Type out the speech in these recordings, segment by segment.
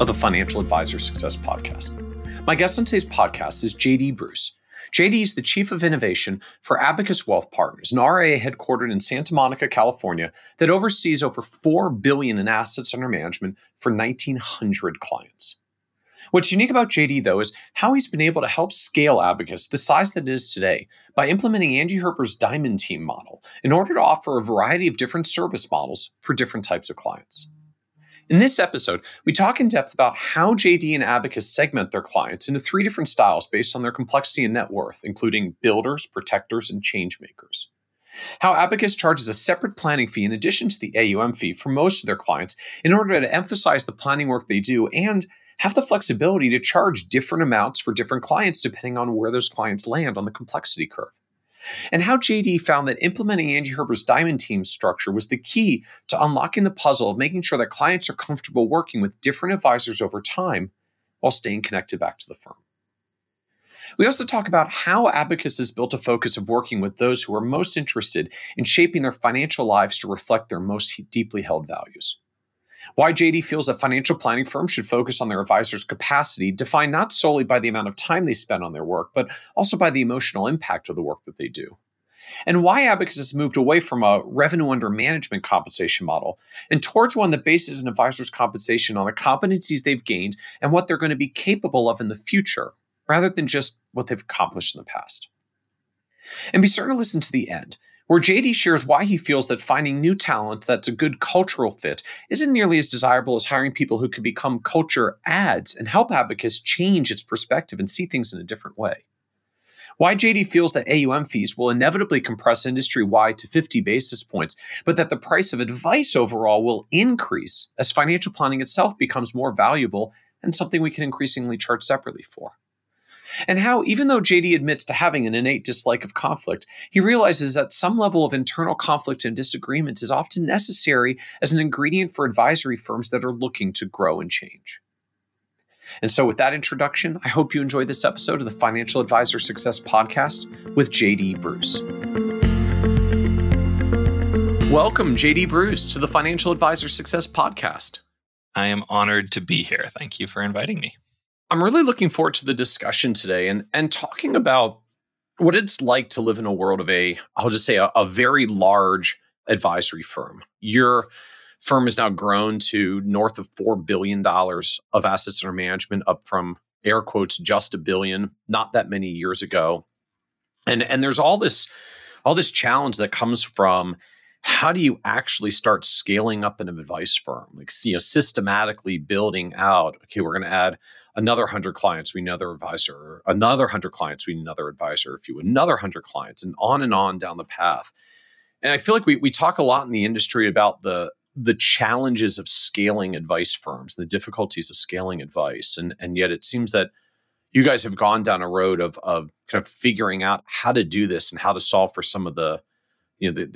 of the Financial Advisor Success Podcast. My guest on today's podcast is J.D. Bruce. J.D. is the Chief of Innovation for Abacus Wealth Partners, an RIA headquartered in Santa Monica, California, that oversees over $4 billion in assets under management for 1,900 clients. What's unique about J.D., though, is how he's been able to help scale Abacus the size that it is today by implementing Angie Herbers' Diamond Team model in order to offer a variety of different service models for different types of clients. In this episode, we talk in depth about how J.D. and Abacus segment their clients into three different styles based on their complexity and net worth, including builders, protectors, and change makers. How Abacus charges a separate planning fee in addition to the AUM fee for most of their clients in order to emphasize the planning work they do and have the flexibility to charge different amounts for different clients depending on where those clients land on the complexity curve. And how J.D. found that implementing Angie Herbers' Diamond Team structure was the key to unlocking the puzzle of making sure that clients are comfortable working with different advisors over time while staying connected back to the firm. We also talk about how Abacus has built a focus of working with those who are most interested in shaping their financial lives to reflect their most deeply held values. Why J.D. feels that financial planning firms should focus on their advisors' capacity, defined not solely by the amount of time they spend on their work, but also by the emotional impact of the work that they do. And why Abacus has moved away from a revenue under management compensation model and towards one that bases an advisor's compensation on the competencies they've gained and what they're going to be capable of in the future, rather than just what they've accomplished in the past. And be certain to listen to the end, where J.D. shares why he feels that finding new talent that's a good cultural fit isn't nearly as desirable as hiring people who could become culture ads and help Abacus change its perspective and see things in a different way. Why J.D. feels that AUM fees will inevitably compress industry-wide to 50 basis points, but that the price of advice overall will increase as financial planning itself becomes more valuable and something we can increasingly charge separately for. And how, even though J.D. admits to having an innate dislike of conflict, he realizes that some level of internal conflict and disagreement is often necessary as an ingredient for advisory firms that are looking to grow and change. And so with that introduction, I hope you enjoyed this episode of the Financial Advisor Success Podcast with J.D. Bruce. Welcome, J.D. Bruce, to the Financial Advisor Success Podcast. I am honored to be here. Thank you for inviting me. I'm really looking forward to the discussion today and talking about what it's like to live in a world of a very large advisory firm. Your firm has now grown to north of $4 billion of assets under management, up from, air quotes, just $1 billion, not that many years ago. And there's all this challenge that comes from how do you actually start scaling up an advice firm? Like, systematically building out, okay, we're going to add another 100 clients, we need another advisor, another 100 clients, we need another advisor, another 100 clients, and on down the path. And I feel like we talk a lot in the industry about the challenges of scaling advice firms, the difficulties of scaling advice. And yet it seems that you guys have gone down a road of kind of figuring out how to do this and how to solve for some of the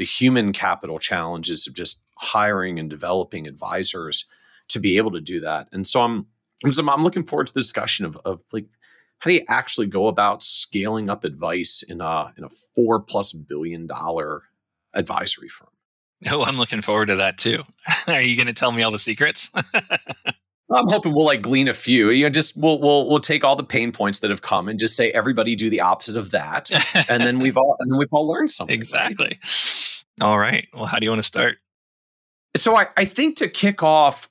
human capital challenges of just hiring and developing advisors to be able to do that. And so I'm looking forward to the discussion of like, how do you actually go about scaling up advice in a $4+ billion advisory firm? Oh, I'm looking forward to that too. Are you going to tell me all the secrets? I'm hoping we'll like glean a few. We'll take all the pain points that have come and just say everybody do the opposite of that, and then we've all learned something. Exactly. Right? All right. Well, how do you want to start? So I think to kick off,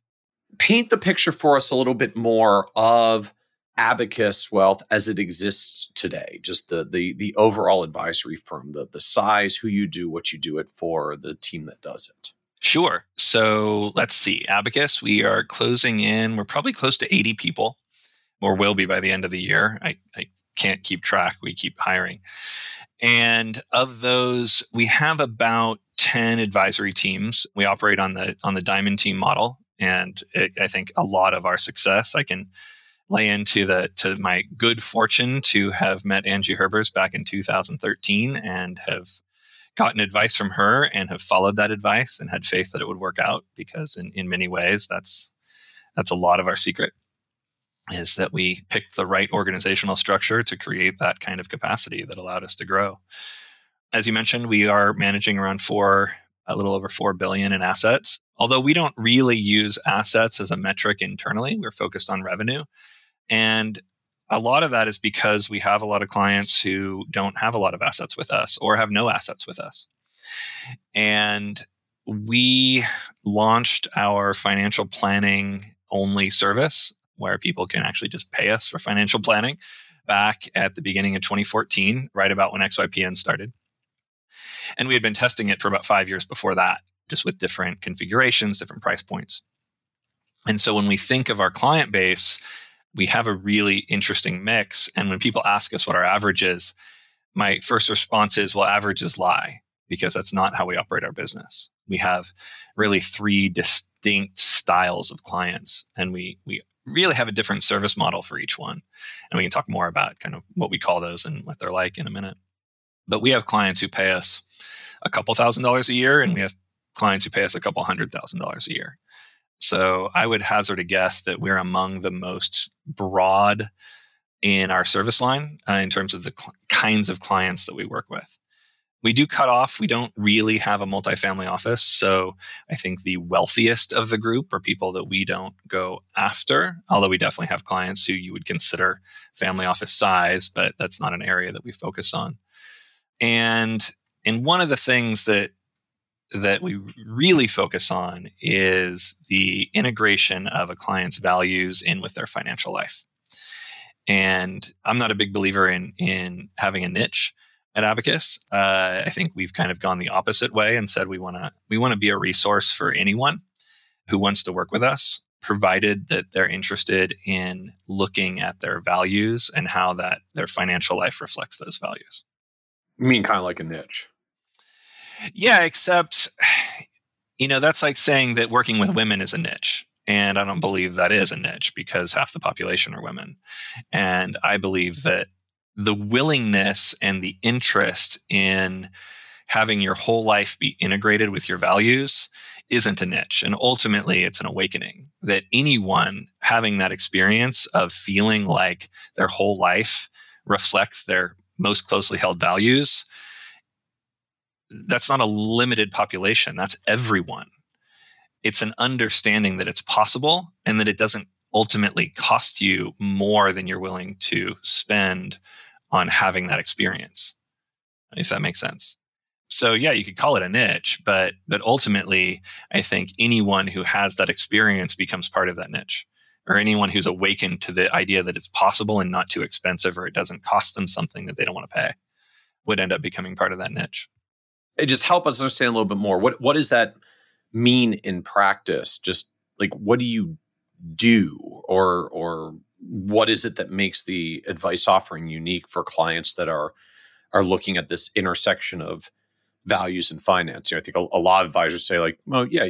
paint the picture for us a little bit more of Abacus Wealth as it exists today. Just the overall advisory firm, the size, who you do, what you do it for, the team that does it. Sure. So let's see. Abacus, we're probably close to 80 people, or will be by the end of the year. I can't keep track. We keep hiring. And of those, we have about 10 advisory teams. We operate on the Diamond Team model. And I think a lot of our success, I can lay into to my good fortune to have met Angie Herbers back in 2013 and have gotten advice from her and have followed that advice and had faith that it would work out, because in many ways, that's a lot of our secret, is that we picked the right organizational structure to create that kind of capacity that allowed us to grow. As you mentioned, we are managing around a little over $4 billion in assets. Although we don't really use assets as a metric internally, we're focused on revenue. And a lot of that is because we have a lot of clients who don't have a lot of assets with us or have no assets with us. And we launched our financial planning only service, where people can actually just pay us for financial planning, back at the beginning of 2014, right about when XYPN started. And we had been testing it for about 5 years before that, just with different configurations, different price points. And so when we think of our client base, we have a really interesting mix. And when people ask us what our average is, my first response is, well, averages lie, because that's not how we operate our business. We have really three distinct styles of clients, and we really have a different service model for each one. And we can talk more about kind of what we call those and what they're like in a minute. But we have clients who pay us a couple $1,000s a year, and we have clients who pay us a couple $100,000s a year. So I would hazard a guess that we're among the most broad in our service line in terms of the kinds of clients that we work with. We do cut off. We don't really have a multifamily office. So I think the wealthiest of the group are people that we don't go after, although we definitely have clients who you would consider family office size, but that's not an area that we focus on. And one of the things that we really focus on is the integration of a client's values in with their financial life. And I'm not a big believer in having a niche at Abacus. I think we've kind of gone the opposite way and said we want to be a resource for anyone who wants to work with us, provided that they're interested in looking at their values and how that their financial life reflects those values. You mean kind of like a niche? Yeah, except, that's like saying that working with women is a niche. And I don't believe that is a niche, because half the population are women. And I believe that the willingness and the interest in having your whole life be integrated with your values isn't a niche. And ultimately, it's an awakening that anyone having that experience of feeling like their whole life reflects their most closely held values, that's not a limited population. That's everyone. It's an understanding that it's possible and that it doesn't ultimately cost you more than you're willing to spend on having that experience, if that makes sense. So yeah, you could call it a niche, but ultimately, I think anyone who has that experience becomes part of that niche, or anyone who's awakened to the idea that it's possible and not too expensive, or it doesn't cost them something that they don't want to pay, would end up becoming part of that niche. It just help us understand a little bit more. What does that mean in practice? Just like, what do you do, or what is it that makes the advice offering unique for clients that are looking at this intersection of values and finance? I think a lot of advisors say like, well, yeah,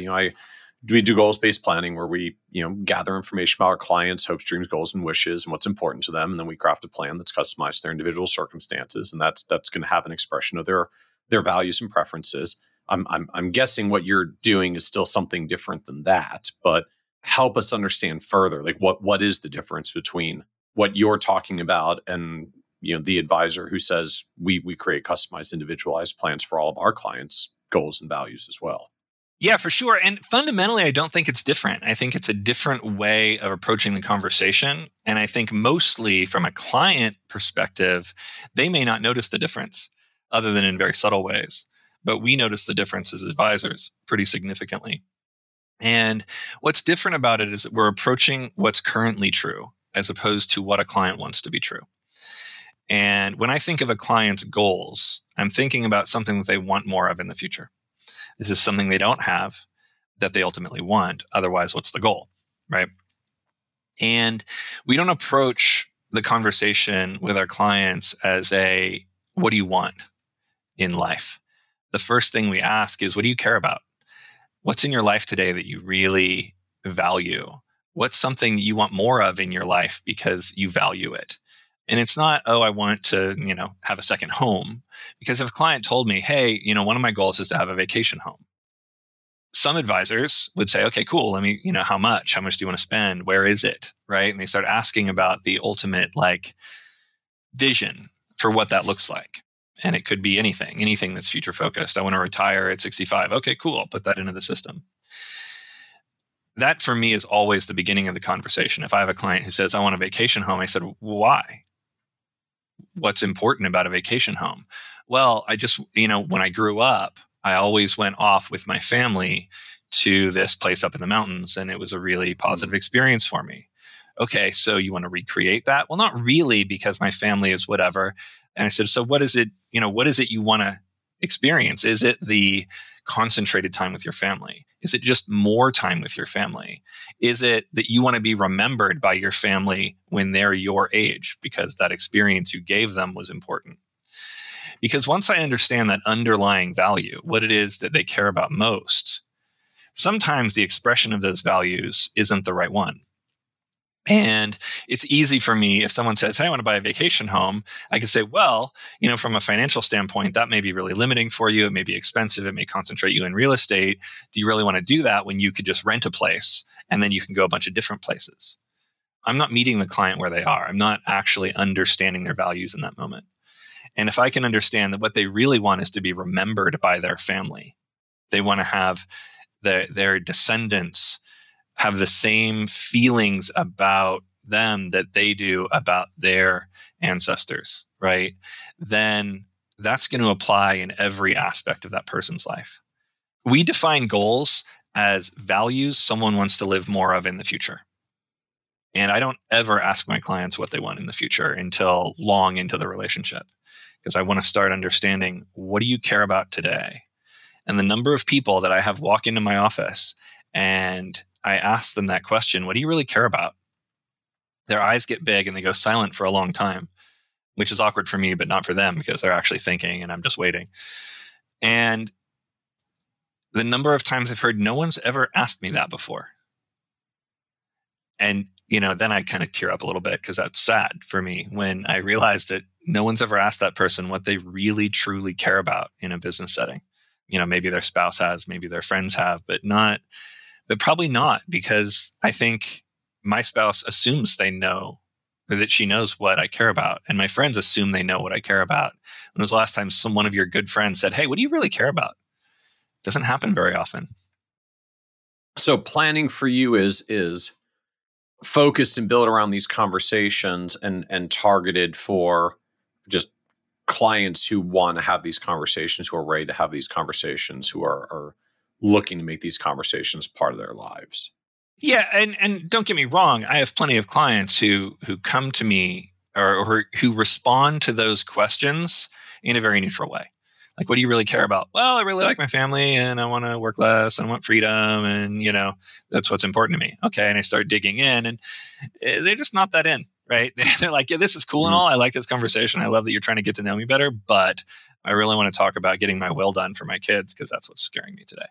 we do goals-based planning where we, gather information about our clients' hopes, dreams, goals, and wishes, and what's important to them, and then we craft a plan that's customized to their individual circumstances, and that's going to have an expression of their values and preferences. I'm guessing what you're doing is still something different than that, but help us understand further, like what is the difference between what you're talking about and the advisor who says we create customized, individualized plans for all of our clients' goals and values as well. Yeah, for sure. And fundamentally, I don't think it's different. I think it's a different way of approaching the conversation. And I think mostly from a client perspective, they may not notice the difference other than in very subtle ways. But we notice the difference as advisors pretty significantly. And what's different about it is that we're approaching what's currently true as opposed to what a client wants to be true. And when I think of a client's goals, I'm thinking about something that they want more of in the future. This is something they don't have that they ultimately want. Otherwise, what's the goal, right? And we don't approach the conversation with our clients as what do you want in life? The first thing we ask is, what do you care about? What's in your life today that you really value? What's something you want more of in your life because you value it? And it's not, oh, I want to, have a second home. Because if a client told me, hey, one of my goals is to have a vacation home. Some advisors would say, okay, cool. Let me, how much? How much do you want to spend? Where is it? Right? And they start asking about the ultimate vision for what that looks like. And it could be anything that's future focused. I want to retire at 65. Okay, cool. I'll put that into the system. That for me is always the beginning of the conversation. If I have a client who says, I want a vacation home, I said, why? What's important about a vacation home? Well, I just, when I grew up, I always went off with my family to this place up in the mountains, and it was a really positive experience for me. Okay, so you want to recreate that? Well, not really, because my family is whatever. And I said, so what is it, what is it you want to experience? Is it the concentrated time with your family? Is it just more time with your family? Is it that you want to be remembered by your family when they're your age because that experience you gave them was important? Because once I understand that underlying value, what it is that they care about most, sometimes the expression of those values isn't the right one. And it's easy for me, if someone says, hey, I want to buy a vacation home, I can say, well, from a financial standpoint, that may be really limiting for you. It may be expensive. It may concentrate you in real estate. Do you really want to do that when you could just rent a place and then you can go a bunch of different places? I'm not meeting the client where they are. I'm not actually understanding their values in that moment. And if I can understand that what they really want is to be remembered by their family, they want to have their descendants have the same feelings about them that they do about their ancestors, right? Then that's going to apply in every aspect of that person's life. We define goals as values someone wants to live more of in the future. And I don't ever ask my clients what they want in the future until long into the relationship, because I want to start understanding, what do you care about today? And the number of people that I have walk into my office and I ask them that question, what do you really care about? Their eyes get big and they go silent for a long time, which is awkward for me, but not for them because they're actually thinking and I'm just waiting. And the number of times I've heard, no one's ever asked me that before. And, then I kind of tear up a little bit because that's sad for me when I realize that no one's ever asked that person what they really, truly care about in a business setting. Maybe their spouse has, maybe their friends have, but probably not, because I think my spouse assumes they know, or that she knows what I care about. And my friends assume they know what I care about. When was the last time one of your good friends said, hey, what do you really care about? It doesn't happen very often. So planning for you is focused and built around these conversations and targeted for just clients who want to have these conversations, who are ready to have these conversations, who are looking to make these conversations part of their lives. Yeah, and don't get me wrong, I have plenty of clients who come to me or who respond to those questions in a very neutral way. Like, what do you really care about? Well, I really like my family and I want to work less and I want freedom and, that's what's important to me. Okay, and I start digging in and they're just not that in, right? They're like, yeah, this is cool and all. I like this conversation. I love that you're trying to get to know me better, but I really want to talk about getting my will done for my kids because that's what's scaring me today.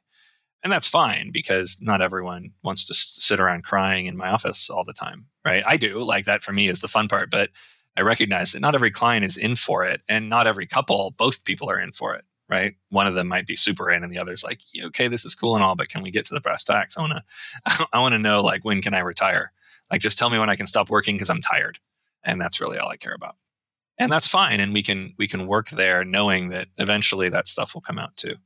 And that's fine because not everyone wants to sit around crying in my office all the time, right? I do. That for me is the fun part, but I recognize that not every client is in for it and not every couple, both people are in for it, right? One of them might be super in and the other's like, yeah, okay, this is cool and all, but can we get to the brass tacks? I want to know when can I retire? Just tell me when I can stop working because I'm tired. And that's really all I care about. And that's fine. And we can work there knowing that eventually that stuff will come out too.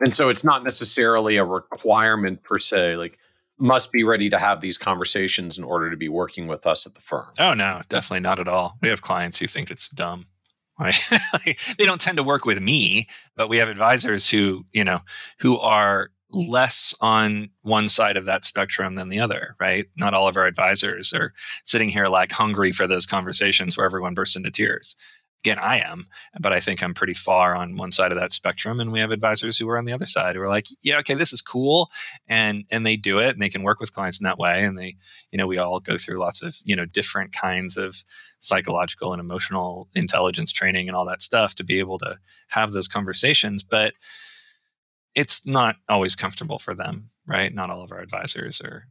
And so it's not necessarily a requirement per se, must be ready to have these conversations in order to be working with us at the firm. Oh, no, definitely not at all. We have clients who think it's dumb. They don't tend to work with me, but we have advisors who are less on one side of that spectrum than the other, right? Not all of our advisors are sitting here hungry for those conversations where everyone bursts into tears. Again, I am, but I think I'm pretty far on one side of that spectrum. And we have advisors who are on the other side who are like, yeah, okay, this is cool. And they do it and they can work with clients in that way. And they, we all go through lots of, different kinds of psychological and emotional intelligence training and all that stuff to be able to have those conversations. But it's not always comfortable for them, right? Not all of our advisors are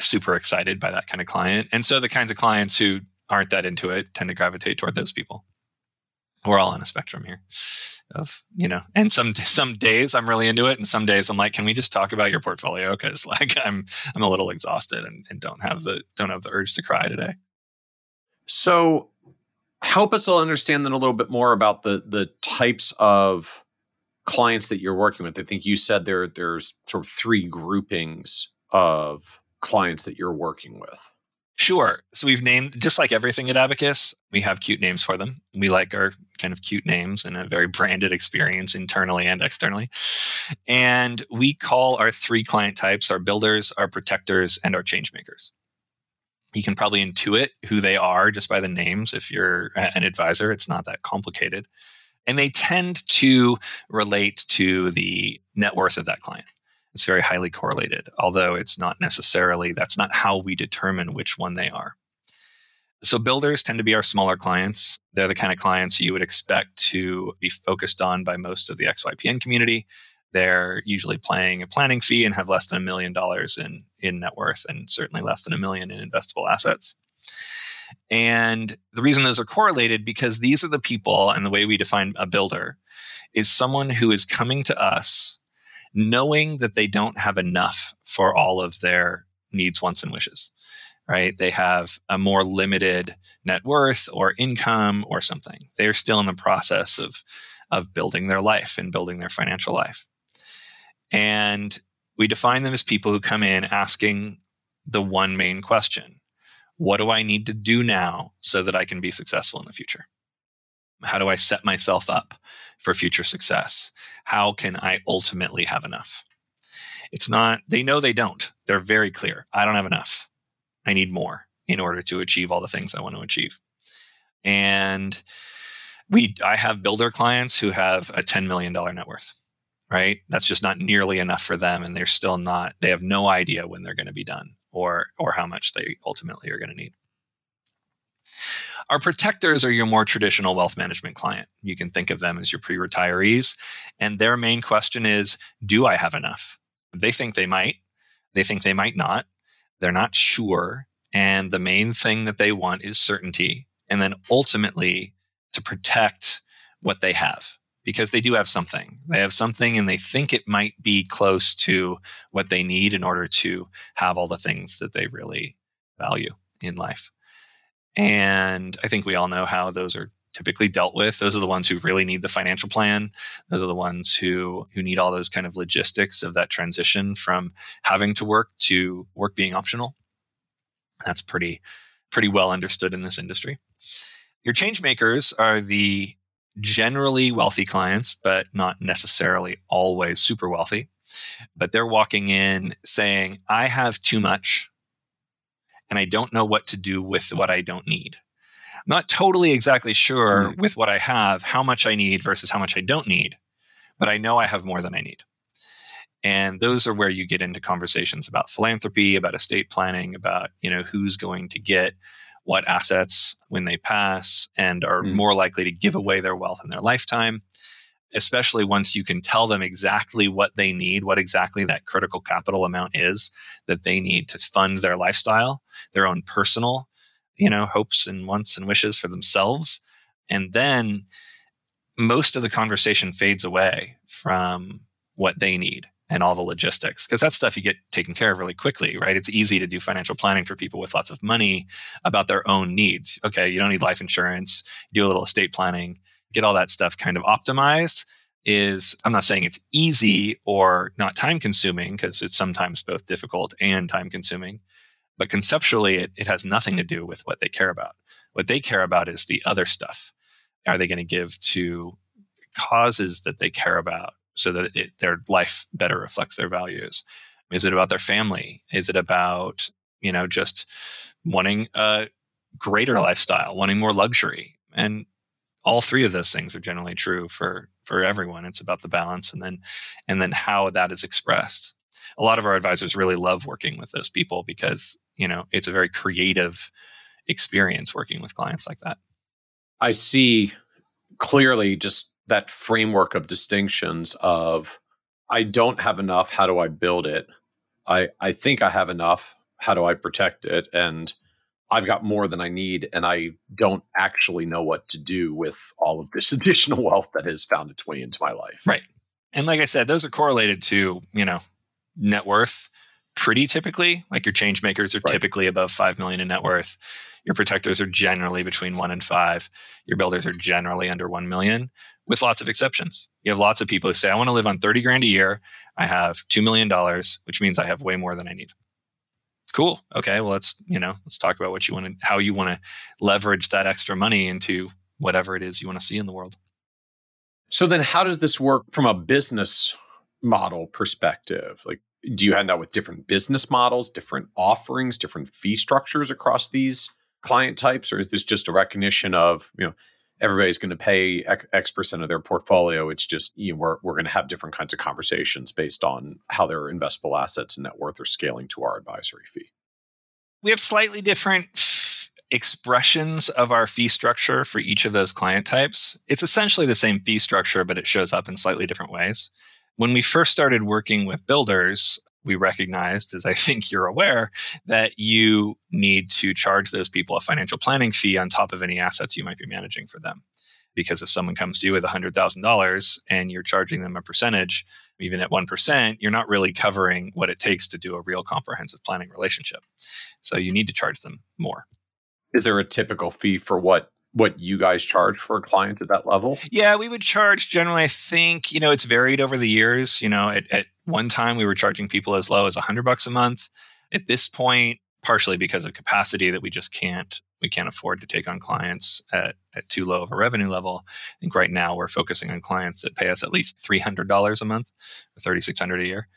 super excited by that kind of client. And so the kinds of clients who aren't that into it tend to gravitate toward those people. We're all on a spectrum here of, you know, and some days I'm really into it. And some days I'm like, can we just talk about your portfolio? Cause like I'm a little exhausted and don't have the urge to cry today. So help us all understand then a little bit more about the types of clients that you're working with. I think you said there's sort of three groupings of clients that you're working with. Sure. So we've named, just like everything at Abacus, we have cute names for them. We like our kind of cute names and a very branded experience internally and externally. And we call our three client types our builders, our protectors, and our change makers. You can probably intuit who they are just by the names. If you're an advisor, it's not that complicated. And they tend to relate to the net worth of that client. It's very highly correlated, although it's not necessarily, that's not how we determine which one they are. So builders tend to be our smaller clients. They're the kind of clients you would expect to be focused on by most of the XYPN community. They're usually paying a planning fee and have less than $1 million in net worth and certainly less than $1 million in investable assets. And the reason those are correlated because these are the people, and the way we define a builder is someone who is coming to us knowing that they don't have enough for all of their needs, wants, and wishes, right? They have a more limited net worth or income or something. They are still in the process of building their life and building their financial life. And we define them as people who come in asking the one main question, what do I need to do now so that I can be successful in the future? How do I set myself up for future success? How can I ultimately have enough? It's not, they know they don't. They're very clear. I don't have enough. I need more in order to achieve all the things I want to achieve. And I have builder clients who have a $10 million net worth, right? That's just not nearly enough for them. And they're still not, they have no idea when they're going to be done or how much they ultimately are going to need. Our protectors are your more traditional wealth management client. You can think of them as your pre-retirees. And their main question is, do I have enough? They think they might. They think they might not. They're not sure. And the main thing that they want is certainty. And then ultimately to protect what they have because they do have something. They have something and they think it might be close to what they need in order to have all the things that they really value in life. And I think we all know how those are typically dealt with. Those are the ones who really need the financial plan. Those are the ones who need all those kind of logistics of that transition from having to work being optional. That's pretty well understood in this industry. Your change makers are the generally wealthy clients, but not necessarily always super wealthy. But they're walking in saying, I have too much. And I don't know what to do with what I don't need. I'm not totally exactly sure with what I have, how much I need versus how much I don't need, but I know I have more than I need. And those are where you get into conversations about philanthropy, about estate planning, about, you know, who's going to get what assets when they pass and are more likely to give away their wealth in their lifetime, especially once you can tell them exactly what they need, what exactly that critical capital amount is that they need to fund their lifestyle, their own personal, you know, hopes and wants and wishes for themselves. And then most of the conversation fades away from what they need and all the logistics, because that's stuff you get taken care of really quickly, right? It's easy to do financial planning for people with lots of money about their own needs. Okay, you don't need life insurance, do a little estate planning, get all that stuff kind of optimized. I'm not saying it's easy or not time consuming because it's sometimes both difficult and time consuming, but conceptually it has nothing to do with what they care about. What they care about is the other stuff. Are they going to give to causes that they care about so that their life better reflects their values? Is it about their family? Is it about, you know, just wanting a greater lifestyle, wanting more luxury? And all three of those things are generally true for everyone. It's about the balance and then how that is expressed. A lot of our advisors really love working with those people because, you know, it's a very creative experience working with clients like that. I see clearly just that framework of distinctions of I don't have enough. How do I build it? I think I have enough. how do I protect it? And I've got more than I need, and I don't actually know what to do with all of this additional wealth that has found its way into my life. Right. And like I said, those are correlated to, you know, net worth pretty typically. Like your change makers are typically above 5 million in net worth. Your protectors are generally between 1 and 5. Your builders are generally under 1 million with lots of exceptions. You have lots of people who say, I want to live on 30 grand a year. I have $2 million, which means I have way more than I need. Cool. Okay. Well, let's talk about what you want to, how you want to leverage that extra money into whatever it is you want to see in the world. So then how does this work from a business model perspective? Like, do you end up with different business models, different offerings, different fee structures across these client types? Or is this just a recognition of, you know, everybody's going to pay X% of their portfolio. It's just, you know, we're going to have different kinds of conversations based on how their investable assets and net worth are scaling to our advisory fee. We have slightly different expressions of our fee structure for each of those client types. It's essentially the same fee structure, but it shows up in slightly different ways. When we first started working with builders, we recognized, as I think you're aware, that you need to charge those people a financial planning fee on top of any assets you might be managing for them. Because if someone comes to you with $100,000 and you're charging them a percentage, even at 1%, you're not really covering what it takes to do a real comprehensive planning relationship. So you need to charge them more. Is there a typical fee for what you guys charge for a client at that level? Yeah, we would charge generally, I think, you know, it's varied over the years. You know, at one time we were charging people as low as $100 a month. At this point, partially because of capacity that we just can't afford to take on clients at too low of a revenue level. I think right now we're focusing on clients that pay us at least $300 a month, or $3,600 a year.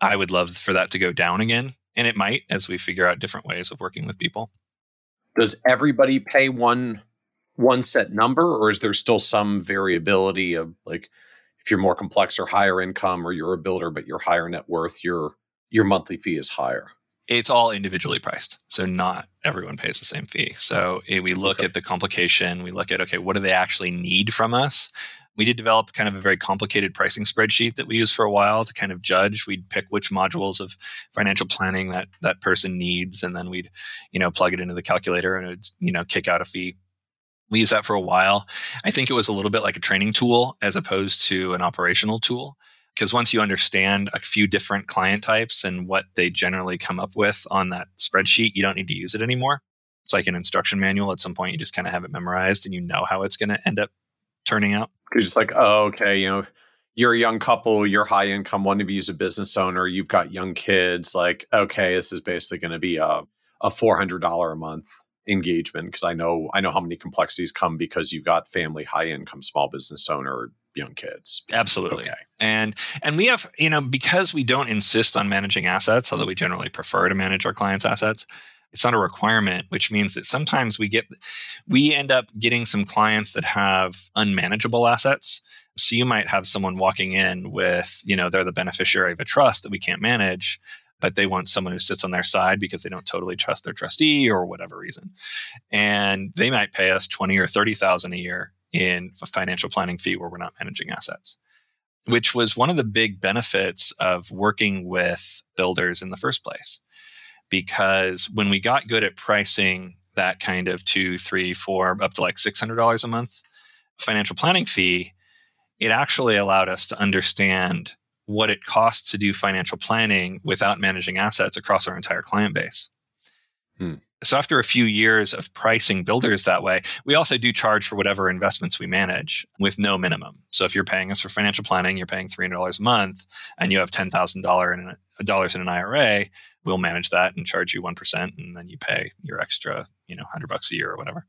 I would love for that to go down again. And it might, as we figure out different ways of working with people. Does everybody pay one set number, or is there still some variability of, like, if you're more complex or higher income, or you're a builder but you're higher net worth, your monthly fee is higher? It's all individually priced. So not everyone pays the same fee. So we look at the complication. We look at, okay, what do they actually need from us? We did develop kind of a very complicated pricing spreadsheet that we used for a while to kind of judge. We'd pick which modules of financial planning that person needs, and then we'd, you know, plug it into the calculator and it would, you know, kick out a fee. We used that for a while. I think it was a little bit like a training tool as opposed to an operational tool, because once you understand a few different client types and what they generally come up with on that spreadsheet, you don't need to use it anymore. It's like an instruction manual. At some point, you just kind of have it memorized and you know how it's going to end up turning out. It's just like, oh, okay, you know, you're a young couple, you're high income, one of you is a business owner, you've got young kids. Like, okay, this is basically going to be a $400 a month engagement, because I know how many complexities come because you've got family, high income, small business owner, young kids. Absolutely. Okay. And we have, you know, because we don't insist on managing assets, although we generally prefer to manage our clients' assets, it's not a requirement, which means that sometimes we end up getting some clients that have unmanageable assets. So you might have someone walking in with, you know, they're the beneficiary of a trust that we can't manage, but they want someone who sits on their side because they don't totally trust their trustee or whatever reason. And they might pay us $20,000 or $30,000 a year in a financial planning fee where we're not managing assets, which was one of the big benefits of working with builders in the first place. Because when we got good at pricing that kind of $200, $300, $400, up to like $600 a month financial planning fee, it actually allowed us to understand what it costs to do financial planning without managing assets across our entire client base. Hmm. So after a few years of pricing builders that way, we also do charge for whatever investments we manage with no minimum. So if you're paying us for financial planning, you're paying $300 a month and you have $10,000 in an IRA, we'll manage that and charge you 1%. And then you pay your extra, you know, $100 a year or whatever.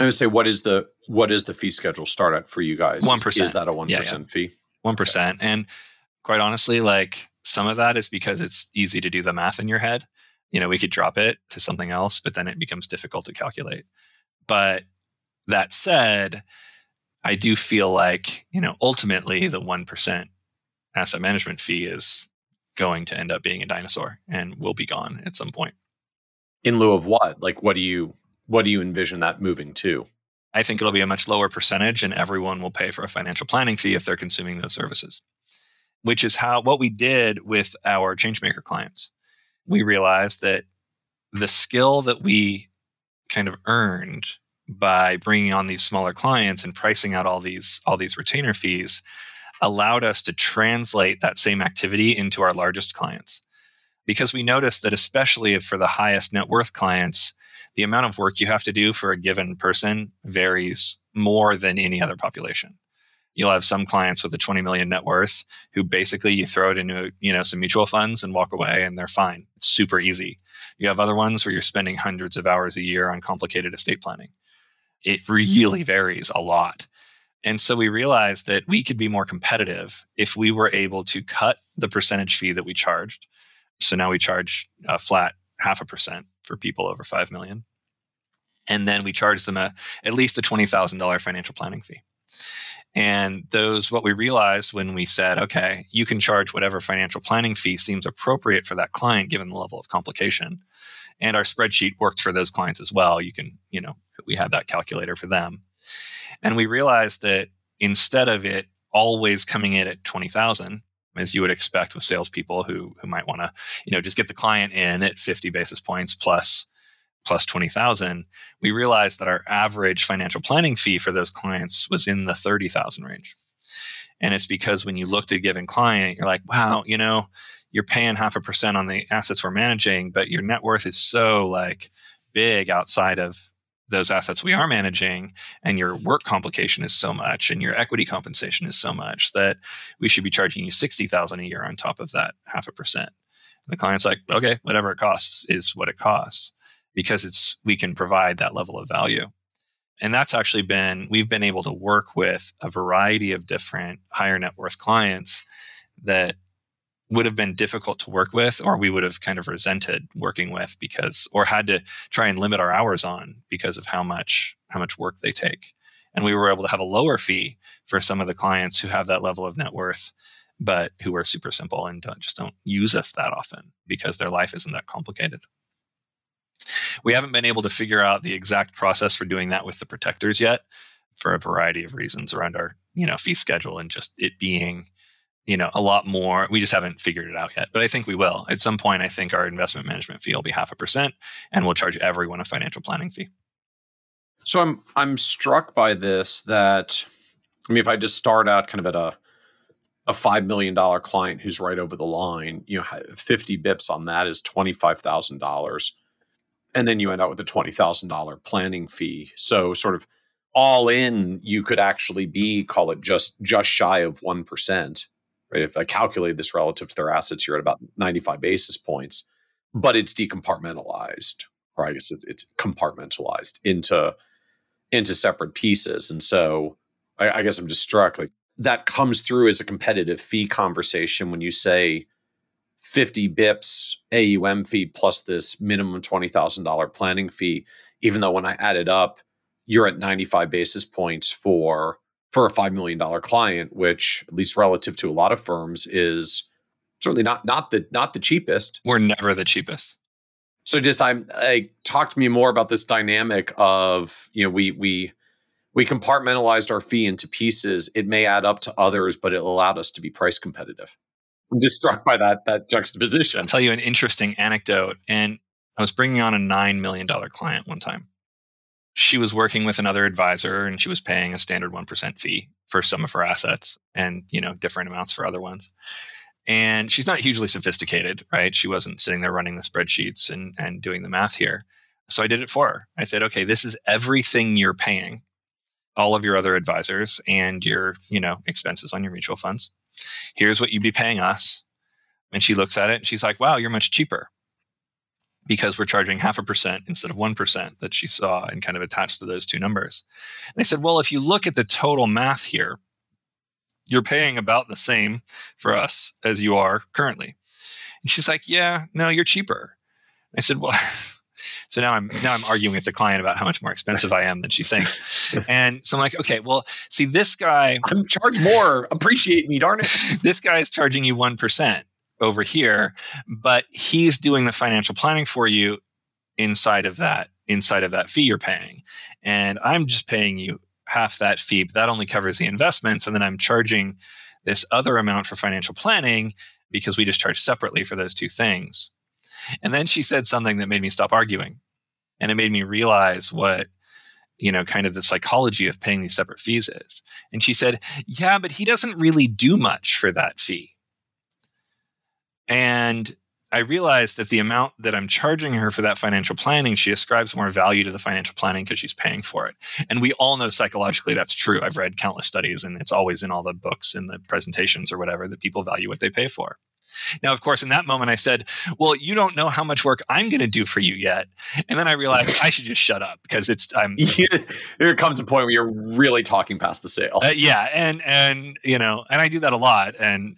I would say, what is the fee schedule start at for you guys? 1%. Is that a 1% fee? 1%. Okay. And quite honestly, like, some of that is because it's easy to do the math in your head. You know, we could drop it to something else, but then it becomes difficult to calculate. But that said, I do feel like, you know, ultimately the 1% asset management fee is going to end up being a dinosaur and will be gone at some point. In lieu of what? Like, what do you envision that moving to? I think it'll be a much lower percentage, and everyone will pay for a financial planning fee if they're consuming those services, which is what we did with our changemaker clients. we realized that the skill that we kind of earned by bringing on these smaller clients and pricing out all these retainer fees allowed us to translate that same activity into our largest clients. Because we noticed that especially for the highest net worth clients, the amount of work you have to do for a given person varies more than any other population. You'll have some clients with a 20 million net worth who basically you throw it into, some mutual funds and walk away and they're fine. It's super easy. You have other ones where you're spending hundreds of hours a year on complicated estate planning. It really varies a lot. And so we realized that we could be more competitive if we were able to cut the percentage fee that we charged. So now we charge a flat 0.5% for people over 5 million. And then we charge them at least a $20,000 financial planning fee. And what we realized when we said, okay, you can charge whatever financial planning fee seems appropriate for that client, given the level of complication. And our spreadsheet worked for those clients as well. We had that calculator for them. And we realized that instead of it always coming in at 20,000, as you would expect with salespeople who might want to, just get the client in at 50 basis points plus 20,000, we realized that our average financial planning fee for those clients was in the 30,000 range. And it's because when you look at a given client, you're like, wow, you're paying 0.5% on the assets we're managing, but your net worth is so big outside of those assets we are managing, and your work complication is so much, and your equity compensation is so much that we should be charging you $60,000 a year on top of that 0.5%. And the client's like, okay, whatever it costs is what it costs, because we can provide that level of value. And that's actually we've been able to work with a variety of different higher net worth clients that would have been difficult to work with, or we would have kind of resented working with or had to try and limit our hours on because of how much work they take. And we were able to have a lower fee for some of the clients who have that level of net worth, but who are super simple and just don't use us that often because their life isn't that complicated. We haven't been able to figure out the exact process for doing that with the protectors yet for a variety of reasons around our, fee schedule and just it being, a lot more. We just haven't figured it out yet, but I think we will. At some point, I think our investment management fee will be 0.5% and we'll charge everyone a financial planning fee. So I'm struck by this that, if I just start out kind of at a $5 million client who's right over the line, 50 bips on that is $25,000. And then you end up with a $20,000 planning fee. So sort of all in, you could actually be, call it just shy of 1%. Right? If I calculate this relative to their assets, you're at about 95 basis points. But it's decompartmentalized, or I guess it's compartmentalized into separate pieces. And so I guess I'm just struck. That comes through as a competitive fee conversation when you say 50 bips AUM fee plus this minimum $20,000 planning fee, even though when I add it up, you're at 95 basis points for a $5 million client, which at least relative to a lot of firms is certainly not the cheapest. We're never the cheapest. So just talk to me more about this dynamic of, we compartmentalized our fee into pieces. It may add up to others, but it allowed us to be price competitive. I'm just struck by that juxtaposition. I'll tell you an interesting anecdote. And I was bringing on a $9 million client one time. She was working with another advisor and she was paying a standard 1% fee for some of her assets and, different amounts for other ones. And she's not hugely sophisticated, right? She wasn't sitting there running the spreadsheets and doing the math here. So I did it for her. I said, okay, this is everything you're paying, all of your other advisors and your, expenses on your mutual funds. Here's what you'd be paying us. And she looks at it and she's like, wow, you're much cheaper because we're charging 0.5% instead of 1% that she saw and kind of attached to those two numbers. And I said, well, if you look at the total math here, you're paying about the same for us as you are currently. And she's like, yeah, no, you're cheaper. I said, well, so now I'm arguing with the client about how much more expensive I am than she thinks. And so I'm like, okay, well, see this guy. I'm charged more. Appreciate me, darn it. This guy is charging you 1% over here, but he's doing the financial planning for you inside of that fee you're paying. And I'm just paying you half that fee, but that only covers the investments. And then I'm charging this other amount for financial planning because we just charge separately for those two things. And then she said something that made me stop arguing. And it made me realize what, you know, kind of the psychology of paying these separate fees is. And she said, yeah, but he doesn't really do much for that fee. And I realized that the amount that I'm charging her for that financial planning, she ascribes more value to the financial planning because she's paying for it. And we all know psychologically that's true. I've read countless studies, and it's always in all the books and the presentations or whatever that people value what they pay for. Now, of course, in that moment, I said, well, you don't know how much work I'm going to do for you yet. And then I realized I should just shut up because there comes a point where you're really talking past the sale. Yeah. And, you know, and I do that a lot. And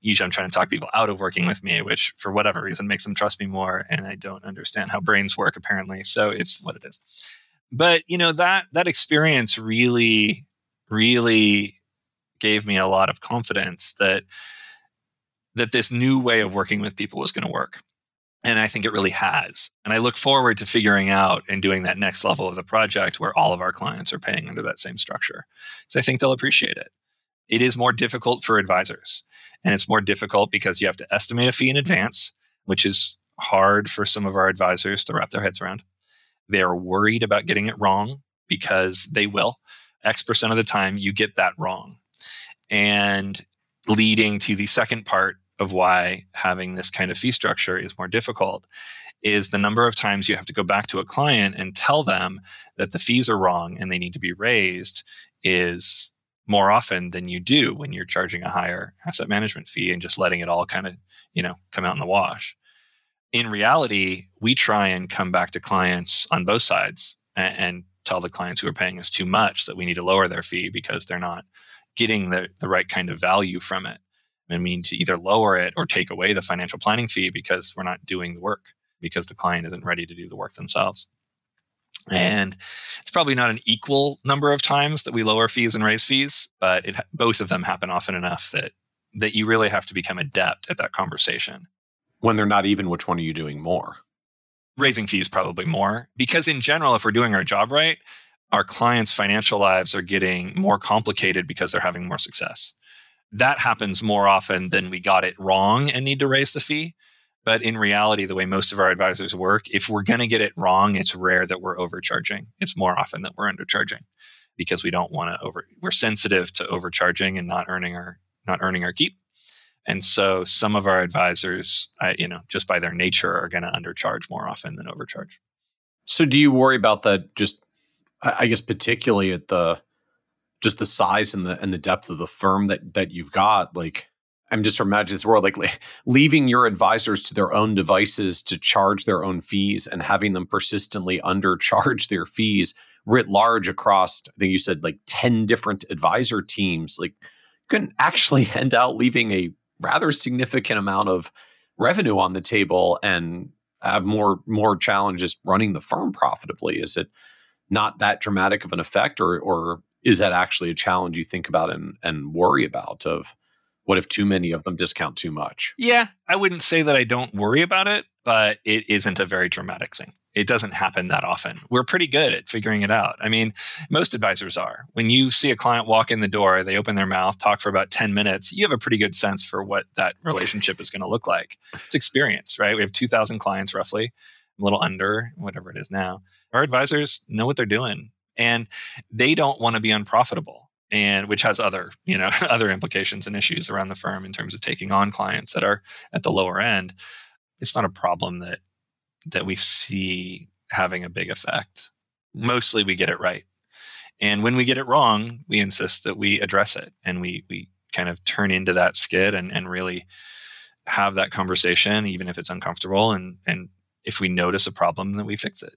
usually I'm trying to talk people out of working with me, which for whatever reason makes them trust me more. And I don't understand how brains work, apparently. So it's what it is. But, you know, that experience really, really gave me a lot of confidence that this new way of working with people was going to work. And I think it really has. And I look forward to figuring out and doing that next level of the project where all of our clients are paying under that same structure. So I think they'll appreciate it. It is more difficult for advisors. And it's more difficult because you have to estimate a fee in advance, which is hard for some of our advisors to wrap their heads around. They're worried about getting it wrong because they will. X% of the time you get that wrong. And leading to the second part of why having this kind of fee structure is more difficult is the number of times you have to go back to a client and tell them that the fees are wrong and they need to be raised is more often than you do when you're charging a higher asset management fee and just letting it all kind of, you know, come out in the wash. In reality, we try and come back to clients on both sides and tell the clients who are paying us too much that we need to lower their fee because they're not getting the right kind of value from it. And we need to either lower it or take away the financial planning fee because we're not doing the work, because the client isn't ready to do the work themselves. And it's probably not an equal number of times that we lower fees and raise fees, but both of them happen often enough that you really have to become adept at that conversation. When they're not even, which one are you doing more? Raising fees probably more, because in general, if we're doing our job right, our clients' financial lives are getting more complicated because they're having more success. That happens more often than we got it wrong and need to raise the fee. But in reality, the way most of our advisors work, if we're going to get it wrong, it's rare that we're overcharging. It's more often that we're undercharging because we don't want to we're sensitive to overcharging and not earning our keep. And so some of our advisors, you know, just by their nature are going to undercharge more often than overcharge. So do you worry about that just, I guess, particularly at the size and the depth of the firm that you've got? Like, I'm just imagining this world, like leaving your advisors to their own devices to charge their own fees and having them persistently undercharge their fees writ large across, I think you said like 10 different advisor teams, like couldn't actually end out leaving a rather significant amount of revenue on the table and have more challenges running the firm profitably. Is it not that dramatic of an effect, or is that actually a challenge you think about and worry about of what if too many of them discount too much? Yeah, I wouldn't say that I don't worry about it, but it isn't a very dramatic thing. It doesn't happen that often. We're pretty good at figuring it out. I mean, most advisors are. When you see a client walk in the door, they open their mouth, talk for about 10 minutes, you have a pretty good sense for what that relationship is going to look like. It's experience, right? We have 2,000 clients roughly, a little under, whatever it is now. Our advisors know what they're doing, and they don't want to be unprofitable, and which has other, you know, other implications and issues around the firm in terms of taking on clients that are at the lower end. It's not a problem that we see having a big effect. Mostly we get it right. And when we get it wrong, we insist that we address it, and we kind of turn into that skid and really have that conversation, even if it's uncomfortable, and if we notice a problem, then we fix it.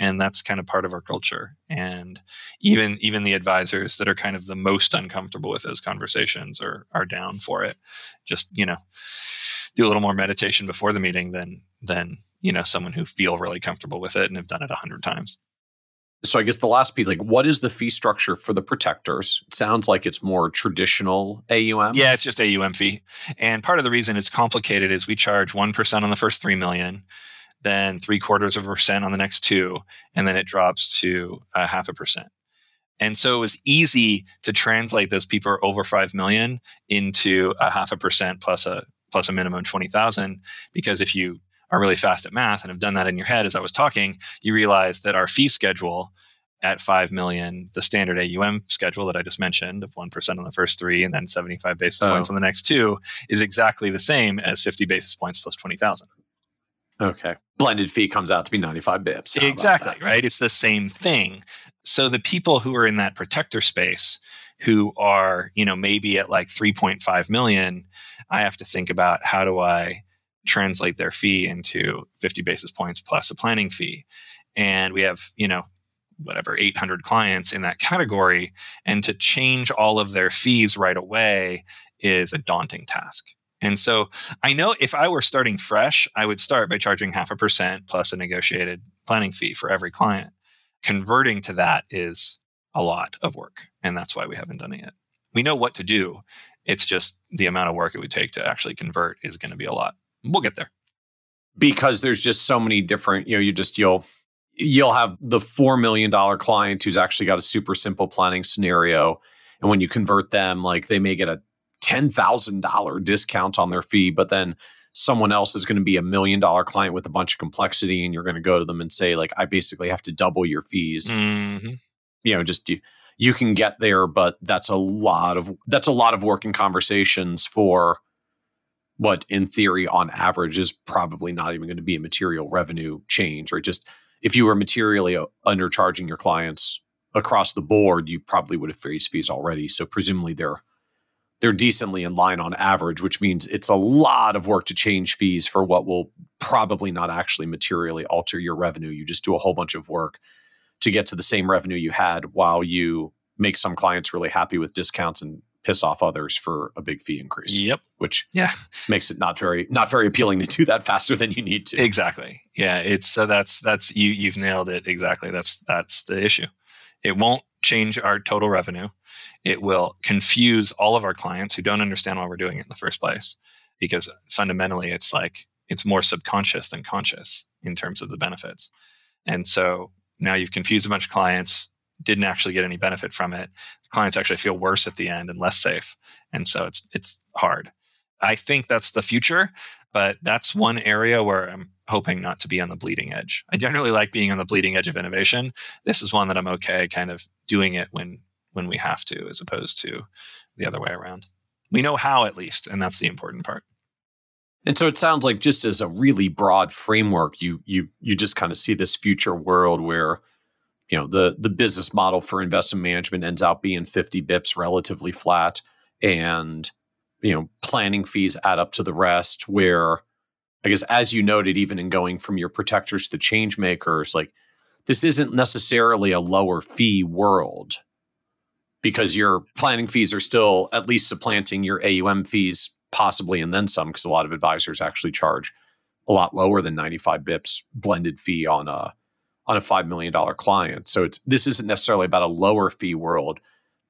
And that's kind of part of our culture. And even the advisors that are kind of the most uncomfortable with those conversations are down for it. Just, you know, do a little more meditation before the meeting than you know, someone who feel really comfortable with it and have done it 100 times. So I guess the last piece, like, what is the fee structure for the protectors? It sounds like it's more traditional AUM. Yeah, it's just AUM fee. And part of the reason it's complicated is we charge 1% on the first $3 million. Then 0.75% on the next two, and then it drops to 0.5%. And so it was easy to translate those people over 5 million into 0.5% plus a minimum 20,000, because if you are really fast at math and have done that in your head as I was talking, you realize that our fee schedule at $5 million, the standard AUM schedule that I just mentioned of 1% on the first three and then 75 basis points on the next two is exactly the same as 50 basis points plus 20,000. Okay. Blended fee comes out to be 95 bips. Exactly, right? It's the same thing. So the people who are in that protector space who are, you know, maybe at like 3.5 million, I have to think about how do I translate their fee into 50 basis points plus a planning fee. And we have, you know, whatever, 800 clients in that category. And to change all of their fees right away is a daunting task. And so I know if I were starting fresh, I would start by charging 0.5% plus a negotiated planning fee for every client. Converting to that is a lot of work. And that's why we haven't done it yet. We know what to do. It's just the amount of work it would take to actually convert is going to be a lot. We'll get there. Because there's just so many different, you know, you'll have the $4 million client who's actually got a super simple planning scenario. And when you convert them, like they may get a $10,000 discount on their fee, but then someone else is going to be $1 million client with a bunch of complexity, and you're going to go to them and say, like, I basically have to double your fees. Mm-hmm. You know, just you can get there, but that's a lot of work and conversations for what, in theory, on average, is probably not even going to be a material revenue change, or just if you were materially undercharging your clients across the board, you probably would have raised fees already. So presumably they're decently in line on average, which means it's a lot of work to change fees for what will probably not actually materially alter your revenue. You just do a whole bunch of work to get to the same revenue you had while you make some clients really happy with discounts and piss off others for a big fee increase. Yep. Which makes it not very appealing to do that faster than you need to. Exactly. Yeah. That's you've nailed it. Exactly. That's the issue. It won't change our total revenue. It will confuse all of our clients who don't understand why we're doing it in the first place, because fundamentally it's like, it's more subconscious than conscious in terms of the benefits. And so now you've confused a bunch of clients, didn't actually get any benefit from it. Clients actually feel worse at the end and less safe. And so it's hard. I think that's the future, but that's one area where I'm hoping not to be on the bleeding edge. I generally like being on the bleeding edge of innovation. This is one that I'm okay kind of doing it when we have to, as opposed to the other way around. We know how, at least, and that's the important part. And so it sounds like, just as a really broad framework, you just kind of see this future world where, you know, the business model for investment management ends up being 50 bips, relatively flat, and, you know, planning fees add up to the rest, where I guess, as you noted, even in going from your protectors to change makers, like, this isn't necessarily a lower fee world, because your planning fees are still at least supplanting your AUM fees, possibly, and then some, because a lot of advisors actually charge a lot lower than 95 bips blended fee on a $5 million client. So this isn't necessarily about a lower fee world.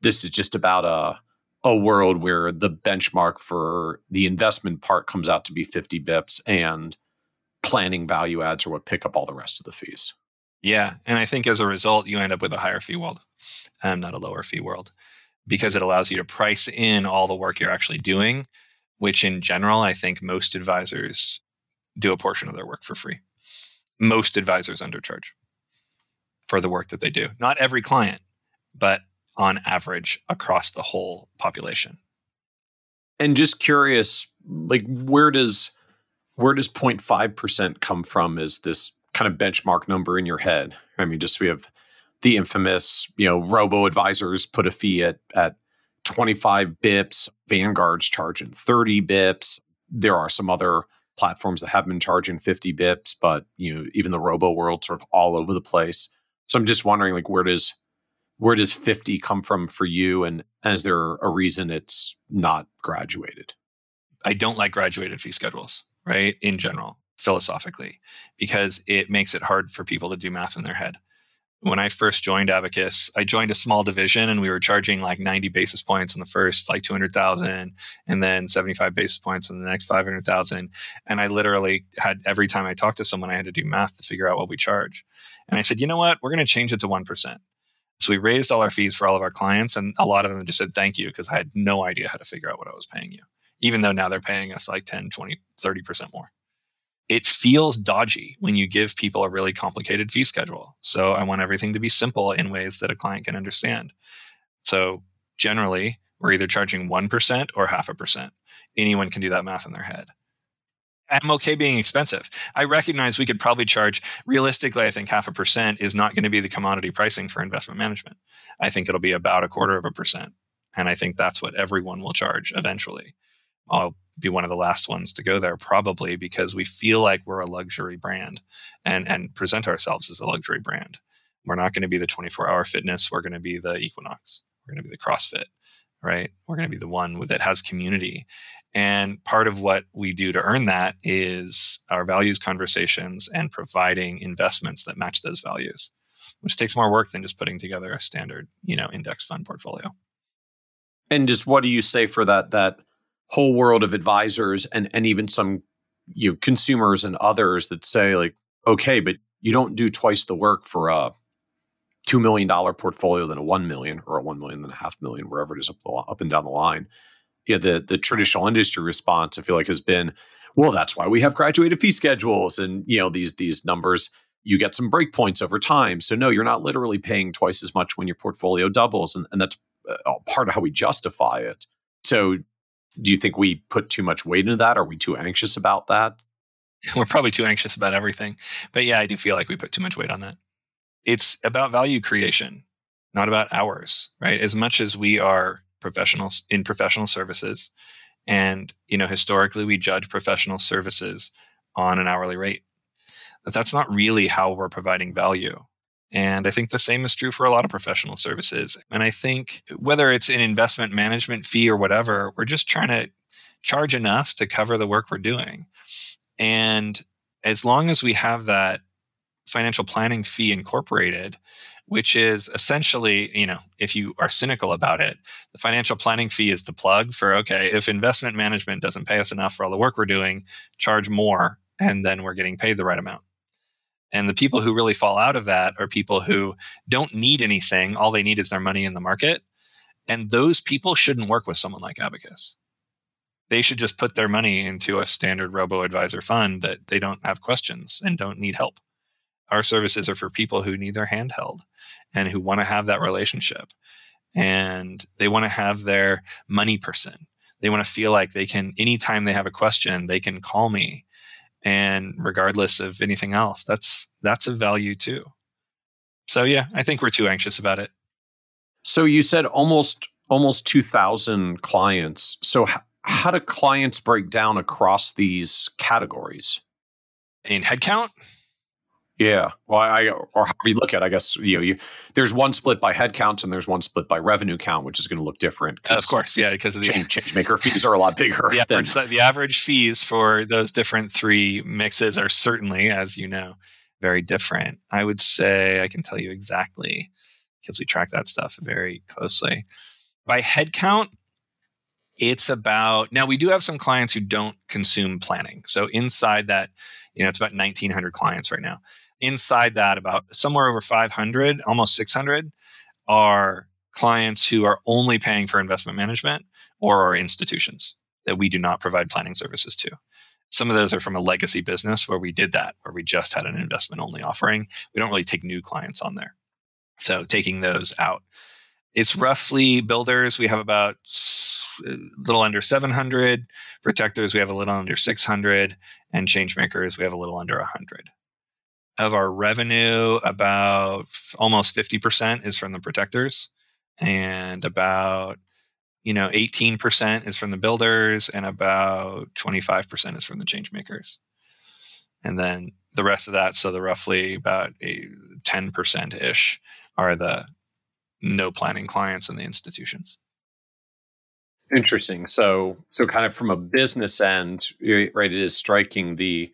This is just about a world where the benchmark for the investment part comes out to be 50 bips, and planning value adds are what pick up all the rest of the fees. Yeah. And I think as a result, you end up with a higher fee world, not a lower fee world, because it allows you to price in all the work you're actually doing, which in general, I think most advisors do a portion of their work for free. Most advisors undercharge for the work that they do. Not every client, but on average across the whole population. And just curious, like, where does 0.5% come from as this kind of benchmark number in your head? I mean, just, we have the infamous, you know, robo-advisors put a fee at 25 bips, Vanguard's charging 30 bips. There are some other platforms that have been charging 50 bips, but, you know, even the robo world sort of all over the place. So I'm just wondering, like, where does 50 come from for you? And is there a reason it's not graduated? I don't like graduated fee schedules, right? In general, philosophically, because it makes it hard for people to do math in their head. When I first joined Abacus, I joined a small division, and we were charging like 90 basis points on the first, like 200,000, and then 75 basis points on the next 500,000. And I literally had, every time I talked to someone, I had to do math to figure out what we charge. And I said, you know what? We're going to change it to 1%. So we raised all our fees for all of our clients, and a lot of them just said, thank you, because I had no idea how to figure out what I was paying you, even though now they're paying us like 10, 20, 30% more. it feels dodgy when you give people a really complicated fee schedule. So I want everything to be simple in ways that a client can understand. So generally, we're either charging 1% or 0.5%. Anyone can do that math in their head. I'm okay being expensive. I recognize we could probably charge, realistically, I think 0.5% is not going to be the commodity pricing for investment management. I think it'll be about 0.25%. And I think that's what everyone will charge eventually. I'll be one of the last ones to go there probably because we feel like we're a luxury brand and present ourselves as a luxury brand. We're not going to be the 24-hour fitness. We're going to be the Equinox. We're going to be the CrossFit, right? We're going to be the one that has community. And part of what we do to earn that is our values conversations and providing investments that match those values, which takes more work than just putting together a standard, index fund portfolio. And just what do you say for that whole world of advisors and even some consumers and others that say like, okay, but you don't do twice the work for a $2 million portfolio than a $1 million or a $1 million than a $500,000, wherever it is up and down the line. Yeah, the traditional industry response, I feel like, has been, well, that's why we have graduated fee schedules and these numbers. You get some breakpoints over time. So no, you're not literally paying twice as much when your portfolio doubles. And that's part of how we justify it. So do you think we put too much weight into that? Are we too anxious about that? We're probably too anxious about everything. But yeah, I do feel like we put too much weight on that. It's about value creation, not about hours, right? As much as we are professionals in professional services, and historically we judge professional services on an hourly rate, but that's not really how we're providing value. And I think the same is true for a lot of professional services. And I think whether it's an investment management fee or whatever, we're just trying to charge enough to cover the work we're doing. And as long as we have that financial planning fee incorporated, which is essentially, if you are cynical about it, the financial planning fee is the plug for, okay, if investment management doesn't pay us enough for all the work we're doing, charge more, and then we're getting paid the right amount. And the people who really fall out of that are people who don't need anything. All they need is their money in the market. And those people shouldn't work with someone like Abacus. They should just put their money into a standard robo-advisor fund that they don't have questions and don't need help. Our services are for people who need their hand held and who want to have that relationship. And they want to have their money person. They want to feel like they can, anytime they have a question, they can call me. And regardless of anything else, that's a value too. So yeah, I think we're too anxious about it. So you said almost 2,000 clients. So how do clients break down across these categories? In headcount? Yeah. Well, or however you look at it, I guess, there's one split by headcounts and there's one split by revenue count, which is going to look different. Of course. Yeah. Because the change maker fees are a lot bigger. The average fees for those different three mixes are certainly, as you know, very different. I would say I can tell you exactly because we track that stuff very closely. By headcount, it's about, now we do have some clients who don't consume planning. So inside that, it's about 1,900 clients right now. Inside that, about somewhere over 500, almost 600 are clients who are only paying for investment management or are institutions that we do not provide planning services to. Some of those are from a legacy business where we did that, where we just had an investment only offering. We don't really take new clients on there. So taking those out. It's roughly builders. We have about a little under 700. Protectors, we have a little under 600. And changemakers, we have a little under 100. Of our revenue, about almost 50% is from the protectors, and about 18% is from the builders, and about 25% is from the change makers. And then the rest of that, so the roughly about 10% ish are the no planning clients and the institutions. Interesting. So kind of from a business end, right? It is striking the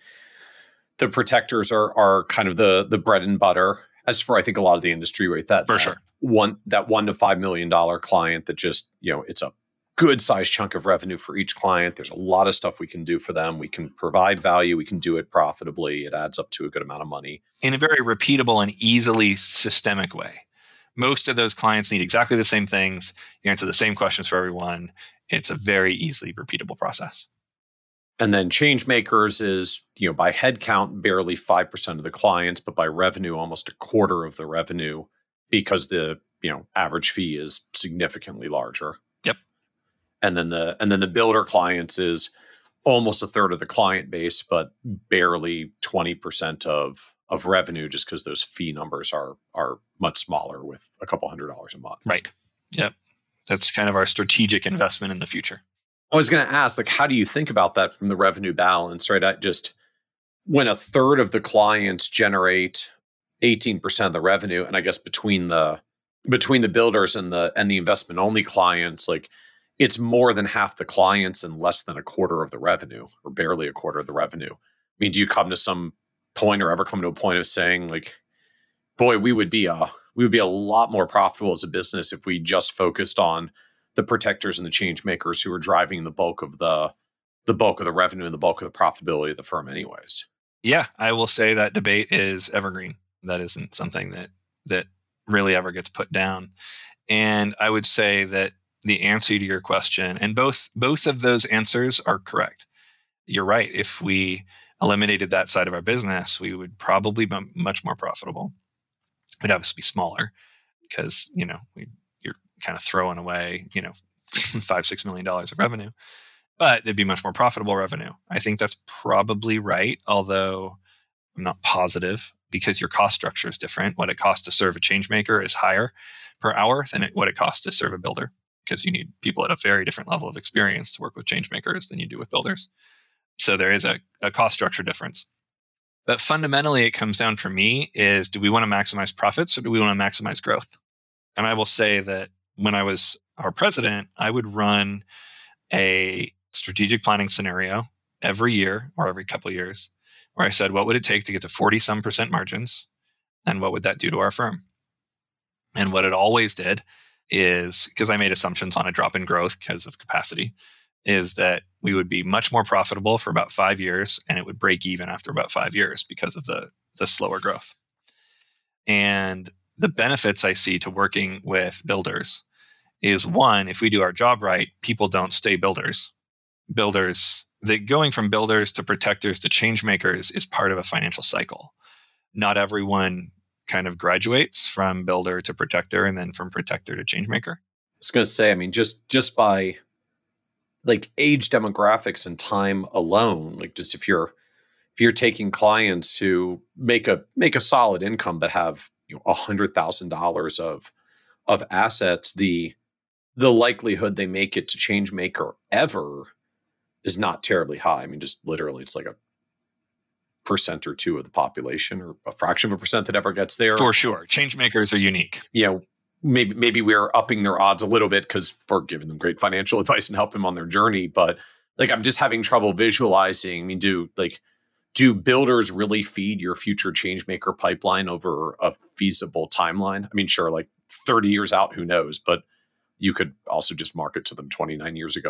protectors are kind of the bread and butter as for, I think, a lot of the industry, right? That $1 to $5 million client that just, it's a good sized chunk of revenue for each client. There's a lot of stuff we can do for them. We can provide value. We can do it profitably. It adds up to a good amount of money in a very repeatable and easily systemic way. Most of those clients need exactly the same things. You answer the same questions for everyone. It's a very easily repeatable process. And then Changemakers is, you know, by headcount, barely 5% of the clients, but by revenue, almost a quarter of the revenue because the, you know, average fee is significantly larger. Yep. And then the builder clients is almost a third of the client base, but barely 20% of revenue just because those fee numbers are much smaller with a couple $100 a month. Right. Yep. That's kind of our strategic investment in the future. I was going to ask, like, how do you think about that from the revenue balance, right? When a third of the clients generate 18% of the revenue, and I guess between the builders and the investment only clients, like, it's more than half the clients and less than a quarter of the revenue, or barely a quarter of the revenue. I mean, do you come to some point or ever come to a point of saying, like, boy, we would be a lot more profitable as a business if we just focused on the protectors and the change makers who are driving the bulk of the revenue and the bulk of the profitability of the firm anyways? Yeah, I will say that debate is evergreen. That isn't something that really ever gets put down. And I would say that the answer to your question, and both of those answers are correct. You're right. If we eliminated that side of our business, we would probably be much more profitable. We'd obviously be smaller because, you know, you're kind of throwing away, you know, $5-6 million of revenue, but it'd be much more profitable revenue. I think that's probably right, although I'm not positive because your cost structure is different. What it costs to serve a change maker is higher per hour than what it costs to serve a builder, because you need people at a very different level of experience to work with change makers than you do with builders. So there is a cost structure difference. But fundamentally, it comes down for me is, do we want to maximize profits or do we want to maximize growth? And I will say that when I was our president, I would run a strategic planning scenario every year or every couple of years where I said, what would it take to get to 40-some% margins? And what would that do to our firm? And what it always did is, because I made assumptions on a drop in growth because of capacity, is that we would be much more profitable for about 5 years and it would break even after about 5 years because of the slower growth. And the benefits I see to working with builders is, one, if we do our job right, people don't stay builders. Going from builders to protectors to change makers is part of a financial cycle. Not everyone kind of graduates from builder to protector and then from protector to change maker. I was going to say, I mean, just by like age demographics and time alone, like just if you're taking clients who make a solid income but have, you know, $100,000 of assets, the likelihood they make it to change maker ever is not terribly high. I mean, just literally, it's like a percent or two of the population, or a fraction of a percent that ever gets there. For sure, change makers are unique. Yeah. You know, Maybe we're upping their odds a little bit because we're giving them great financial advice and help them on their journey. But like, I'm just having trouble visualizing. I mean, do builders really feed your future changemaker pipeline over a feasible timeline? I mean, sure, like 30 years out, who knows? But you could also just market to them 29 years from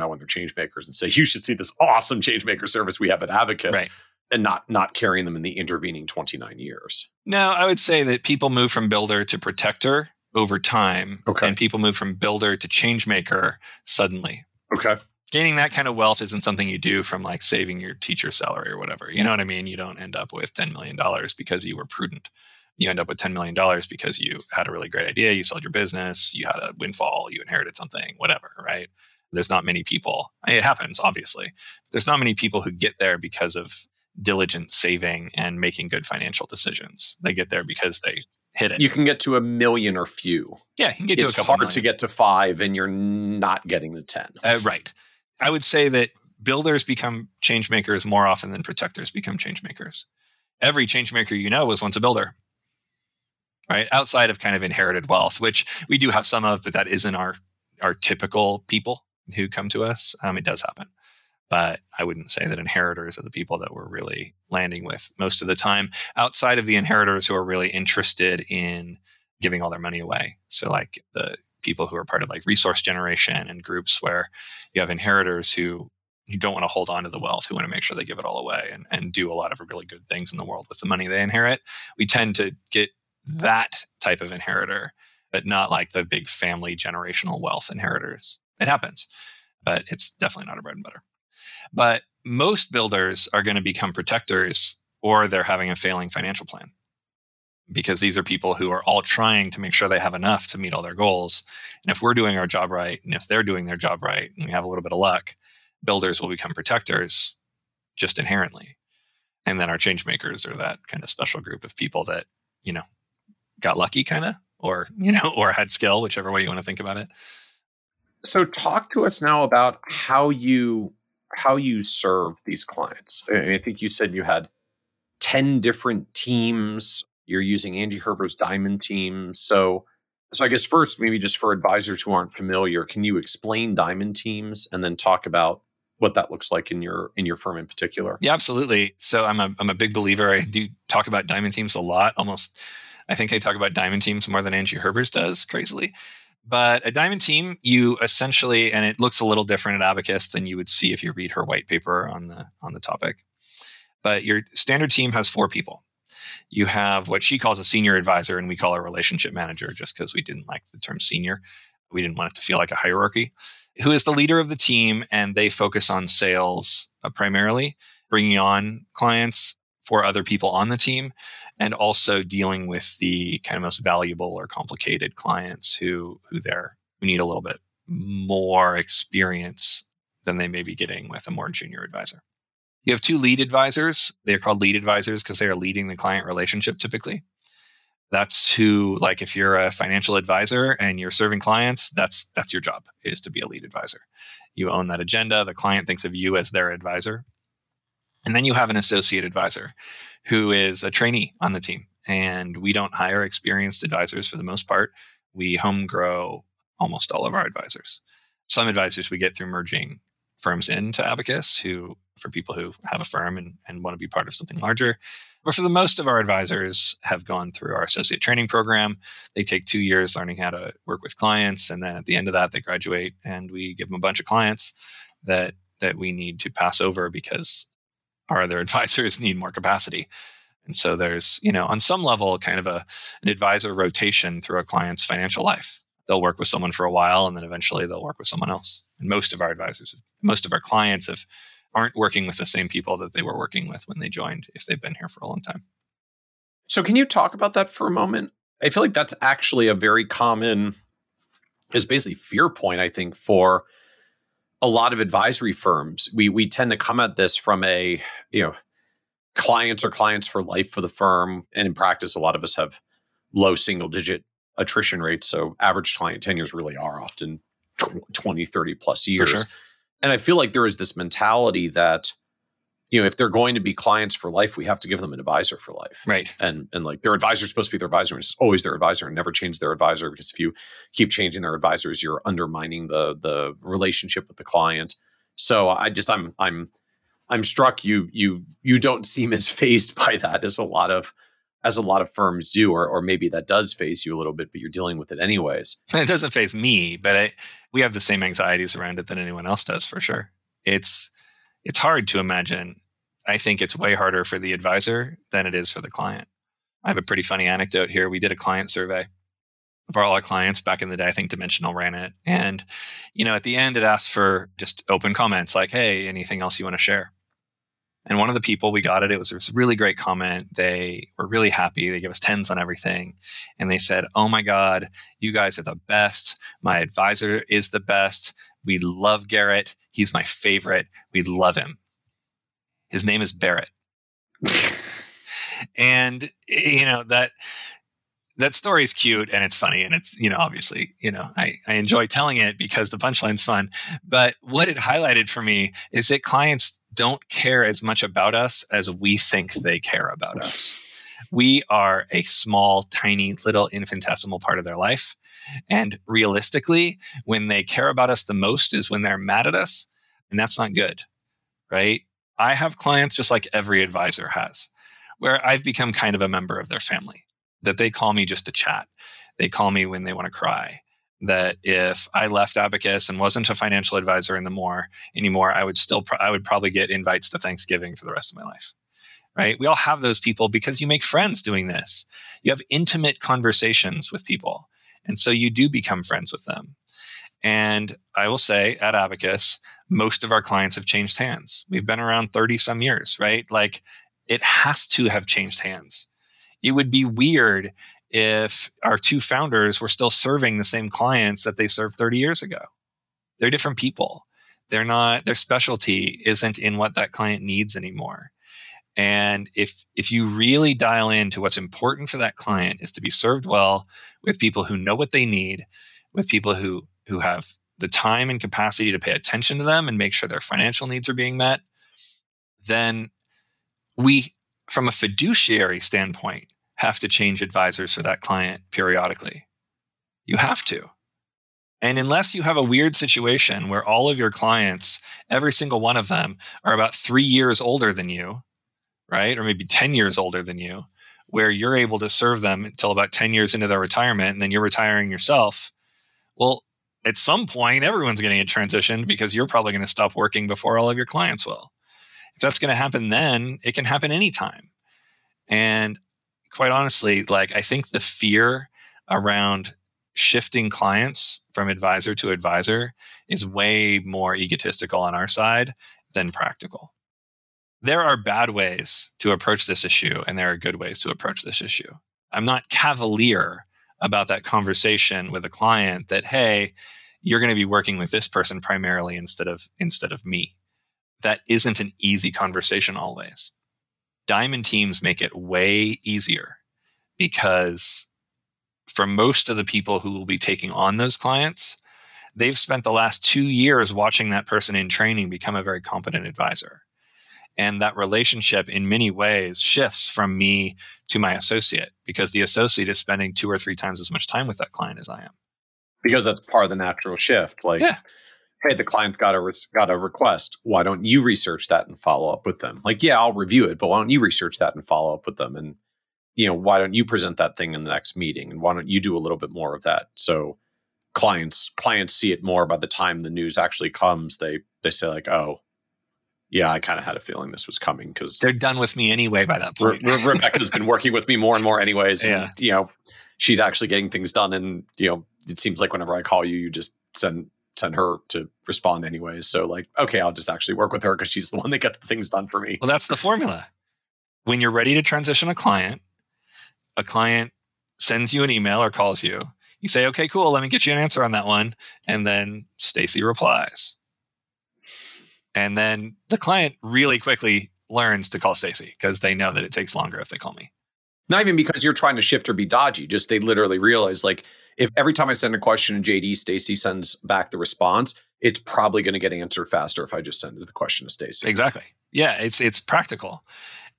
now when they're changemakers and say, you should see this awesome changemaker service we have at Abacus. Right. And not carrying them in the intervening 29 years. No, I would say that people move from builder to protector over time. Okay. And people move from builder to change maker suddenly. Okay. Gaining that kind of wealth isn't something you do from like saving your teacher salary or whatever. You know what I mean? You don't end up with $10 million because you were prudent. You end up with $10 million because you had a really great idea. You sold your business. You had a windfall. You inherited something, whatever, right? There's not many people. It happens, obviously. There's not many people who get there because of diligent saving and making good financial decisions. They get there because they hit it. You can get to a million or few. Yeah, you can get to a couple million. It's hard to get to five and you're not getting to 10. Right. I would say that builders become change makers more often than protectors become change makers. Every change maker you know was once a builder, right? Outside of kind of inherited wealth, which we do have some of, but that isn't our typical people who come to us. It does happen. But I wouldn't say that inheritors are the people that we're really landing with most of the time, outside of the inheritors who are really interested in giving all their money away. So like the people who are part of like resource generation and groups where you have inheritors who you don't want to hold on to the wealth, who want to make sure they give it all away and do a lot of really good things in the world with the money they inherit. We tend to get that type of inheritor, but not like the big family generational wealth inheritors. It happens, but it's definitely not a bread and butter. But most builders are going to become protectors, or they're having a failing financial plan, because these are people who are all trying to make sure they have enough to meet all their goals. And if we're doing our job right, and if they're doing their job right, and we have a little bit of luck, builders will become protectors just inherently. And then our change makers are that kind of special group of people that, you know, got lucky kind of, or, you know, or had skill, whichever way you want to think about it. So talk to us now about how you serve these clients. I think you said you had 10 different teams. You're using Angie Herbers' Diamond Team. So I guess first, maybe just for advisors who aren't familiar, can you explain Diamond Teams and then talk about what that looks like in your firm in particular? Yeah, absolutely. So I'm a big believer. I do talk about Diamond Teams a lot. Almost, I think I talk about Diamond Teams more than Angie Herbers does, crazily. But a Diamond Team, you essentially, and it looks a little different at Abacus than you would see if you read her white paper on the topic. But your standard team has 4 people. You have what she calls a senior advisor, and we call a relationship manager just because we didn't like the term senior. We didn't want it to feel like a hierarchy, who is the leader of the team, and they focus on sales primarily, bringing on clients for other people on the team, and also dealing with the kind of most valuable or complicated clients who need a little bit more experience than they may be getting with a more junior advisor. You have 2 lead advisors. They're called lead advisors because they are leading the client relationship typically. That's who, like if you're a financial advisor and you're serving clients, that's your job, is to be a lead advisor. You own that agenda. The client thinks of you as their advisor. And then you have an associate advisor who is a trainee on the team. And we don't hire experienced advisors for the most part. We home grow almost all of our advisors. Some advisors we get through merging firms into Abacus, who for people who have a firm and want to be part of something larger. But for the most of our advisors have gone through our associate training program. They take 2 years learning how to work with clients. And then at the end of that, they graduate and we give them a bunch of clients that we need to pass over because our other advisors need more capacity. And so there's, you know, on some level, kind of an advisor rotation through a client's financial life. They'll work with someone for a while and then eventually they'll work with someone else. And most of our clients aren't working with the same people that they were working with when they joined, if they've been here for a long time. So can you talk about that for a moment? I feel like that's actually a very common, is basically fear point, I think, for a lot of advisory firms. We tend to come at this from a, you know, clients are clients for life for the firm. And in practice, a lot of us have low single digit attrition rates. So average client tenures really are often 20, 30 plus years. For sure. And I feel like there is this mentality that, you know, if they're going to be clients for life, we have to give them an advisor for life. Right. And like their advisor is supposed to be their advisor, and it's always their advisor, and never change their advisor, because if you keep changing their advisors, you're undermining the relationship with the client. So I'm struck you don't seem as phased by that as a lot of firms do, or maybe that does phase you a little bit, but you're dealing with it anyways. It doesn't phase me, but we have the same anxieties around it that anyone else does, for sure. It's hard to imagine. I think it's way harder for the advisor than it is for the client. I have a pretty funny anecdote here. We did a client survey of all our clients back in the day. I think Dimensional ran it. And, you know, at the end, it asked for just open comments like, hey, anything else you want to share? And one of the people we got, it was a really great comment. They were really happy. They gave us 10s on everything. And they said, oh my God, you guys are the best. My advisor is the best. We love Garrett. He's my favorite. We love him. His name is Barrett. And, you know, that story is cute and it's funny. And it's, you know, obviously, you know, I enjoy telling it because the punchline's fun. But what it highlighted for me is that clients don't care as much about us as we think they care about us. We are a small, tiny, little infinitesimal part of their life. And realistically, when they care about us the most is when they're mad at us. And that's not good, right? I have clients just like every advisor has, where I've become kind of a member of their family, that they call me just to chat. They call me when they want to cry. That if I left Abacus and wasn't a financial advisor anymore, I would probably get invites to Thanksgiving for the rest of my life, right? We all have those people because you make friends doing this. You have intimate conversations with people. And so you do become friends with them. And I will say at Abacus, most of our clients have changed hands. We've been around 30 some years, right? Like it has to have changed hands. It would be weird if our two founders were still serving the same clients that they served 30 years ago. They're different people. They're not, their specialty isn't in what that client needs anymore. And if you really dial into what's important for that client is to be served well with people who know what they need, with people who have the time and capacity to pay attention to them and make sure their financial needs are being met, then we, from a fiduciary standpoint, have to change advisors for that client periodically. You have to. And unless you have a weird situation where all of your clients, every single one of them, are about 3 years older than you, right? Or maybe 10 years older than you, where you're able to serve them until about 10 years into their retirement, and then you're retiring yourself. Well, at some point, everyone's going to get transitioned because you're probably going to stop working before all of your clients will. If that's going to happen then, it can happen anytime. And quite honestly, like I think the fear around shifting clients from advisor to advisor is way more egotistical on our side than practical. There are bad ways to approach this issue, and there are good ways to approach this issue. I'm not cavalier about that conversation with a client that, hey, you're going to be working with this person primarily instead of me. That isn't an easy conversation always. Diamond teams make it way easier because for most of the people who will be taking on those clients, they've spent the last 2 years watching that person in training become a very competent advisor. And that relationship in many ways shifts from me to my associate because the associate is spending 2 or 3 times as much time with that client as I am. Because that's part of the natural shift. Like, yeah. Hey, the client's got a request. Why don't you research that and follow up with them? Like, yeah, I'll review it, but why don't you research that and follow up with them? And, you know, why don't you present that thing in the next meeting? And why don't you do a little bit more of that? So clients see it more. By the time the news actually comes, they say like, oh, yeah, I kind of had a feeling this was coming because they're done with me anyway by that point. Rebecca's been working with me more and more anyways. Yeah. And, you know, she's actually getting things done. And, you know, it seems like whenever I call you, you just send her to respond anyways. So like, okay, I'll just actually work with her because she's the one that gets the things done for me. Well, that's the formula. When you're ready to transition a client sends you an email or calls you. You say, okay, cool. Let me get you an answer on that one. And then Stacy replies. And then the client really quickly learns to call Stacy because they know that it takes longer if they call me. Not even because you're trying to shift or be dodgy. Just they literally realize like if every time I send a question to JD, Stacy sends back the response, it's probably going to get answered faster if I just send the question to Stacy. Exactly. Yeah, it's practical.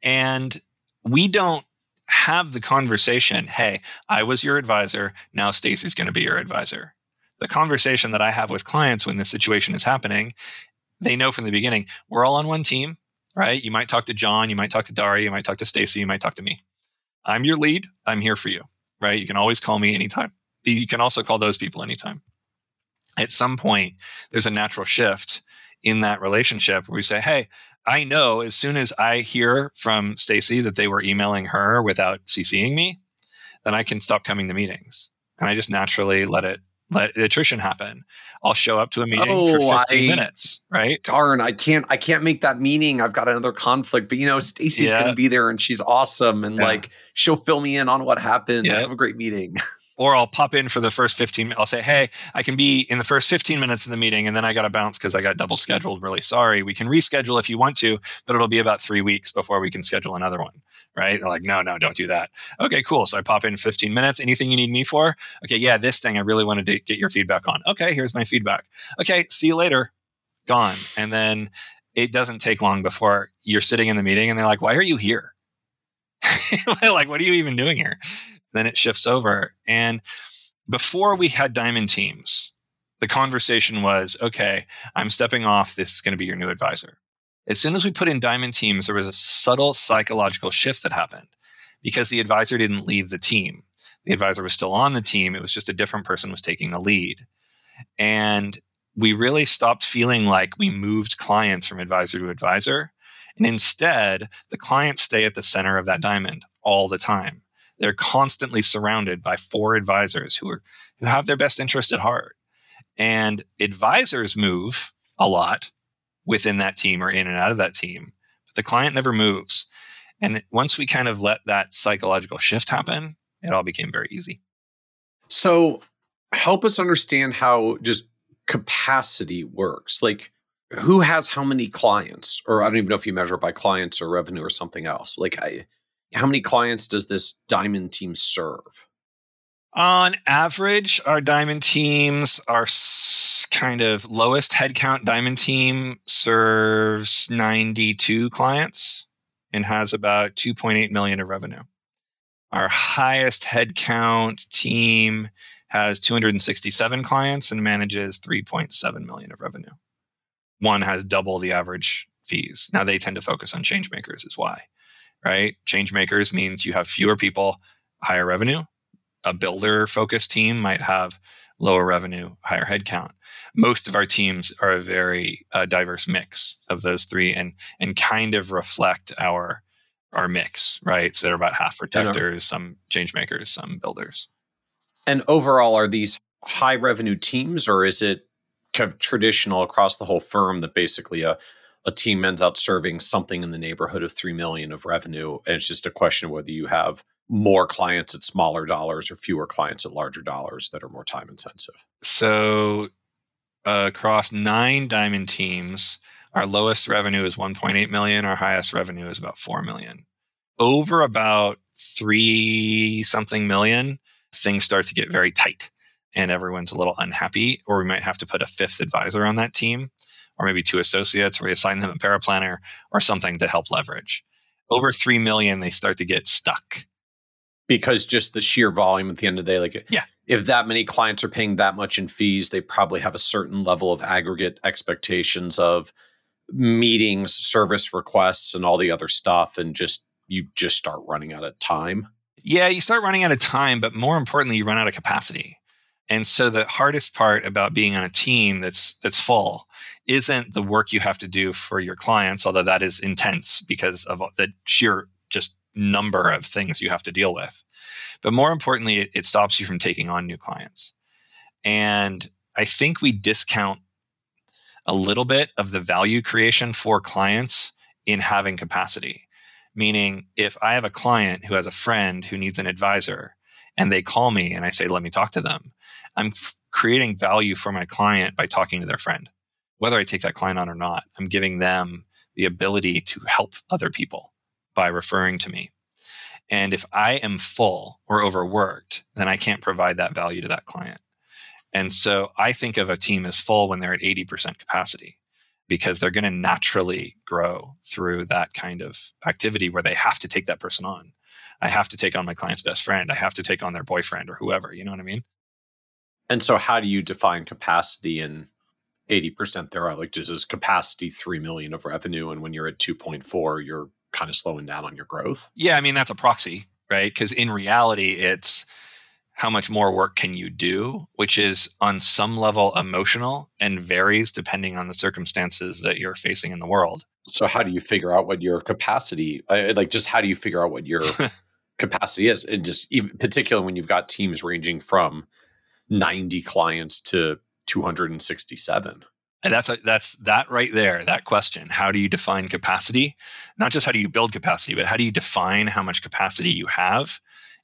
And we don't have the conversation, hey, I was your advisor. Now Stacy's going to be your advisor. The conversation that I have with clients when this situation is happening, they know from the beginning, we're all on one team, right? You might talk to John, you might talk to Daria, you might talk to Stacy, you might talk to me. I'm your lead. I'm here for you, right? You can always call me anytime. You can also call those people anytime. At some point, there's a natural shift in that relationship where we say, hey, I know as soon as I hear from Stacy that they were emailing her without CCing me, then I can stop coming to meetings. And I just naturally let attrition happen. I'll show up to a meeting for 15 minutes, right? Darn, I can't make that meeting. I've got another conflict, but you know, Stacy's going to be there and she's awesome. And like, she'll fill me in on what happened. Yeah. Have a great meeting. Or I'll pop in for the first 15 minutes. I'll say, hey, I can be in the first 15 minutes of the meeting and then I got to bounce because I got double scheduled. Really sorry. We can reschedule if you want to, but it'll be about 3 weeks before we can schedule another one, right? They're like, no, don't do that. Okay, cool. So I pop in 15 minutes. Anything you need me for? Okay, yeah, this thing I really wanted to get your feedback on. Okay, here's my feedback. Okay, see you later. Gone. And then it doesn't take long before you're sitting in the meeting and they're like, why are you here? Like, what are you even doing here? Then it shifts over. And before we had Diamond teams, the conversation was, okay, I'm stepping off. This is going to be your new advisor. As soon as we put in Diamond teams, there was a subtle psychological shift that happened because the advisor didn't leave the team. The advisor was still on the team. It was just a different person was taking the lead. And we really stopped feeling like we moved clients from advisor to advisor. And instead, the clients stay at the center of that diamond all the time. They're constantly surrounded by 4 advisors who have their best interest at heart. And advisors move a lot within that team or in and out of that team, but the client never moves. And once we kind of let that psychological shift happen, it all became very easy. So help us understand how just capacity works. Like, who has how many clients? Or I don't even know if you measure by clients or revenue or something else. Like, how many clients does this Diamond team serve? On average, our Diamond teams, our kind of lowest headcount Diamond team serves 92 clients and has about 2.8 million of revenue. Our highest headcount team has 267 clients and manages 3.7 million of revenue. One has double the average fees. Now, they tend to focus on change makers is why, right? Change makers means you have fewer people, higher revenue. A builder-focused team might have lower revenue, higher headcount. Most of our teams are a very diverse mix of those three and kind of reflect our mix, right? So they're about half protectors, some change makers, some builders. And overall, are these high revenue teams, or is it kind of traditional across the whole firm that basically a team ends up serving something in the neighborhood of $3 million of revenue? And it's just a question of whether you have more clients at smaller dollars or fewer clients at larger dollars that are more time intensive. So across 9 Diamond teams, our lowest revenue is 1.8 million. Our highest revenue is about 4 million. Over about 3-something million, things start to get very tight and everyone's a little unhappy, or we might have to put a 5th advisor on that team, or maybe 2 associates, or we assign them a paraplanner or something to help leverage. Over 3 million, they start to get stuck. Because just the sheer volume at the end of the day, like if that many clients are paying that much in fees, they probably have a certain level of aggregate expectations of meetings, service requests, and all the other stuff. And you just start running out of time. Yeah, you start running out of time, but more importantly, you run out of capacity. And so the hardest part about being on a team that's full isn't the work you have to do for your clients, although that is intense because of the sheer just number of things you have to deal with. But more importantly, it stops you from taking on new clients. And I think we discount a little bit of the value creation for clients in having capacity. Meaning, if I have a client who has a friend who needs an advisor and they call me and I say, let me talk to them, I'm creating value for my client by talking to their friend. Whether I take that client on or not, I'm giving them the ability to help other people by referring to me. And if I am full or overworked, then I can't provide that value to that client. And so I think of a team as full when they're at 80% capacity, because they're going to naturally grow through that kind of activity where they have to take that person on. I have to take on my client's best friend. I have to take on their boyfriend or whoever, you know what I mean? And so how do you define capacity in 80% thereof? Like, is capacity 3 million of revenue? And when you're at 2.4, you're kind of slowing down on your growth? Yeah, I mean, that's a proxy, right? Because in reality, it's how much more work can you do, which is on some level emotional and varies depending on the circumstances that you're facing in the world. So how do you figure out what your capacity, how do you figure out what your capacity is? And just even, particularly when you've got teams ranging from 90 clients to 267. And that's that right there, that question. How do you define capacity? Not just how do you build capacity, but how do you define how much capacity you have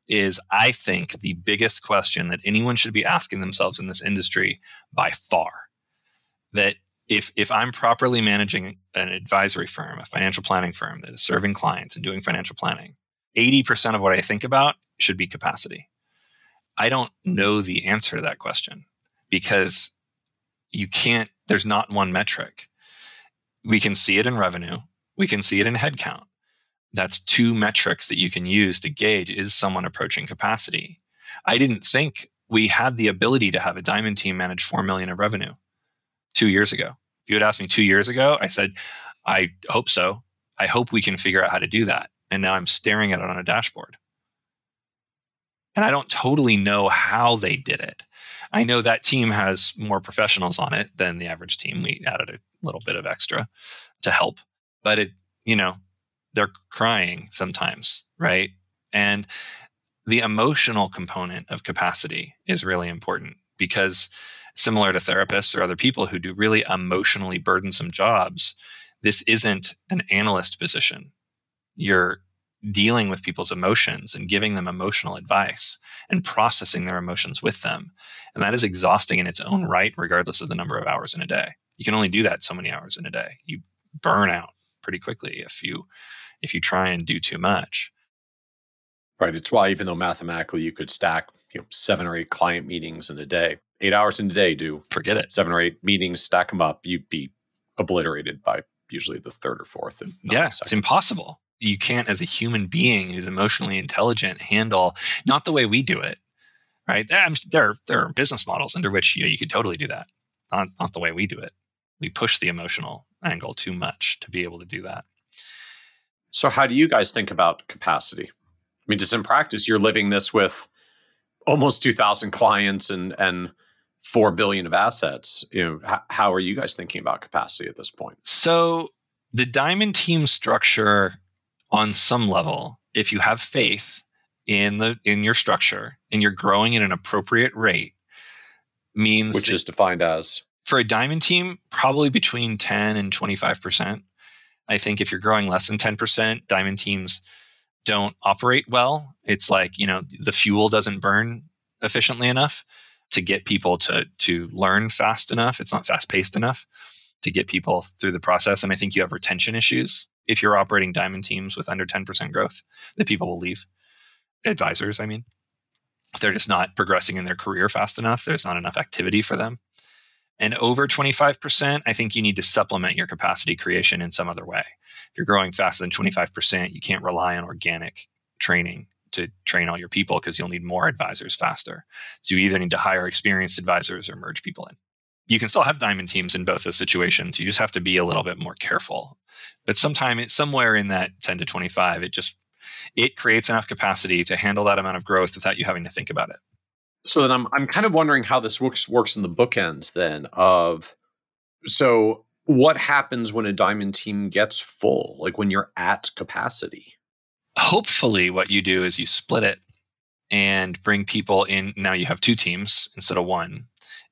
is, I think, the biggest question that anyone should be asking themselves in this industry by far. That if I'm properly managing an advisory firm, a financial planning firm that is serving clients and doing financial planning, 80% of what I think about should be capacity. I don't know the answer to that question because you can't, there's not one metric. We can see it in revenue. We can see it in headcount. That's 2 metrics that you can use to gauge, is someone approaching capacity? I didn't think we had the ability to have a Diamond team manage 4 million of revenue 2 years ago. If you had asked me 2 years ago, I said, I hope so. I hope we can figure out how to do that. And now I'm staring at it on a dashboard. And I don't totally know how they did it. I know that team has more professionals on it than the average team. We added a little bit of extra to help, but they're crying sometimes, right? And the emotional component of capacity is really important because similar to therapists or other people who do really emotionally burdensome jobs, this isn't an analyst position. You're dealing with people's emotions and giving them emotional advice and processing their emotions with them. And that is exhausting in its own right, regardless of the number of hours in a day. You can only do that so many hours in a day. You burn out pretty quickly if you try and do too much. Right. It's why, even though mathematically you could stack 7 or 8 client meetings in a day, 8 hours in a day, forget it. 7 or 8 meetings, stack them up, you'd be obliterated by usually the third or fourth. Yeah, it's impossible. You can't, as a human being who's emotionally intelligent, handle, not the way we do it, right? There are business models under which you could totally do that. Not the way we do it. We push the emotional angle too much to be able to do that. So how do you guys think about capacity? I mean, just in practice, you're living this with almost 2,000 clients and $4 billion of assets. How are you guys thinking about capacity at this point? So the Diamond Team structure, on some level, if you have faith in your structure and you're growing at an appropriate rate, means which is defined as for a Diamond Team, probably between 10 and 25%. I think if you're growing less than 10%, Diamond Teams don't operate well. It's like, the fuel doesn't burn efficiently enough to get people to learn fast enough. It's not fast paced enough to get people through the process. And I think you have retention issues if you're operating Diamond Teams with under 10% growth, that people will leave. Advisors, I mean. They're just not progressing in their career fast enough. There's not enough activity for them. And over 25%, I think you need to supplement your capacity creation in some other way. If you're growing faster than 25%, you can't rely on organic training to train all your people because you'll need more advisors faster. So you either need to hire experienced advisors or merge people in. You can still have Diamond Teams in both those situations. You just have to be a little bit more careful. But somewhere in that 10 to 25, it creates enough capacity to handle that amount of growth without you having to think about it. So then I'm kind of wondering how this works in the bookends then of, so what happens when a Diamond Team gets full, like when you're at capacity? Hopefully what you do is you split it and bring people in. Now you have 2 teams instead of 1.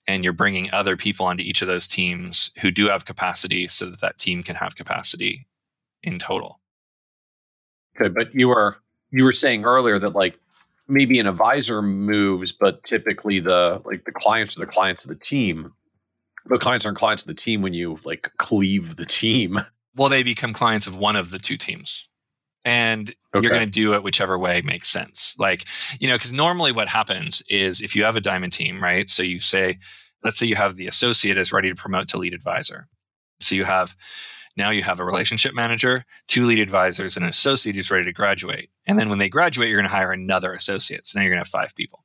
And you're bringing other people onto each of those teams who do have capacity so that team can have capacity in total. Okay, but you were saying earlier that like maybe an advisor moves, but typically the clients are the clients of the team. But clients aren't clients of the team when you like cleave the team. Well, they become clients of one of the 2 teams. And you're going to do it whichever way makes sense. Because normally what happens is if you have a Diamond Team, right? So you say, let's say you have the associate is ready to promote to lead advisor. So now you have a relationship manager, 2 lead advisors, and an associate who's ready to graduate. And then when they graduate, you're going to hire another associate. So now you're going to have 5 people.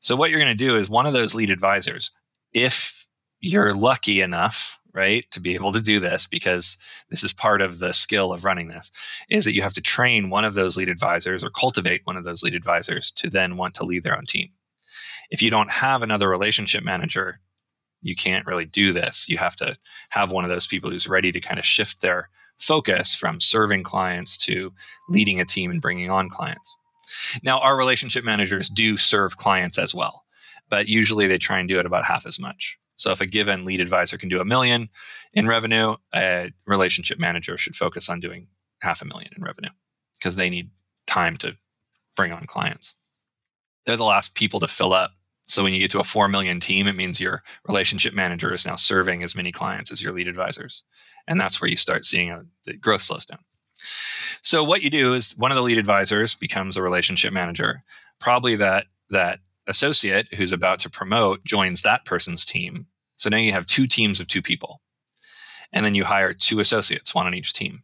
So what you're going to do is one of those lead advisors, if you're lucky enough, right, to be able to do this, because this is part of the skill of running this, is that you have to train one of those lead advisors or cultivate one of those lead advisors to then want to lead their own team. If you don't have another relationship manager, you can't really do this. You have to have one of those people who's ready to kind of shift their focus from serving clients to leading a team and bringing on clients. Now, our relationship managers do serve clients as well, but usually they try and do it about half as much. So if a given lead advisor can do $1 million in revenue, a relationship manager should focus on doing $500,000 in revenue because they need time to bring on clients. They're the last people to fill up. So when you get to a $4 million team, it means your relationship manager is now serving as many clients as your lead advisors. And that's where you start seeing the growth slows down. So what you do is one of the lead advisors becomes a relationship manager. Probably that associate who's about to promote joins that person's team. So now you have 2 teams of 2 people. And then you hire 2 associates, 1 on each team.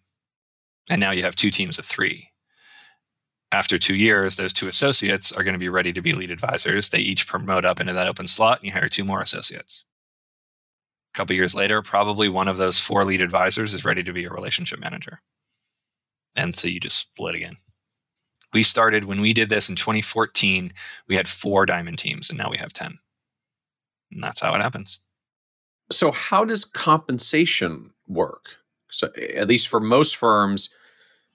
And now you have 2 teams of 3. After 2 years, those 2 associates are going to be ready to be lead advisors. They each promote up into that open slot and you hire 2 more associates. A couple years later, probably one of those 4 lead advisors is ready to be a relationship manager. And so you just split again. We started, when we did this in 2014, we had 4 Diamond Teams and now we have 10. And that's how it happens. So how does compensation work? So at least for most firms,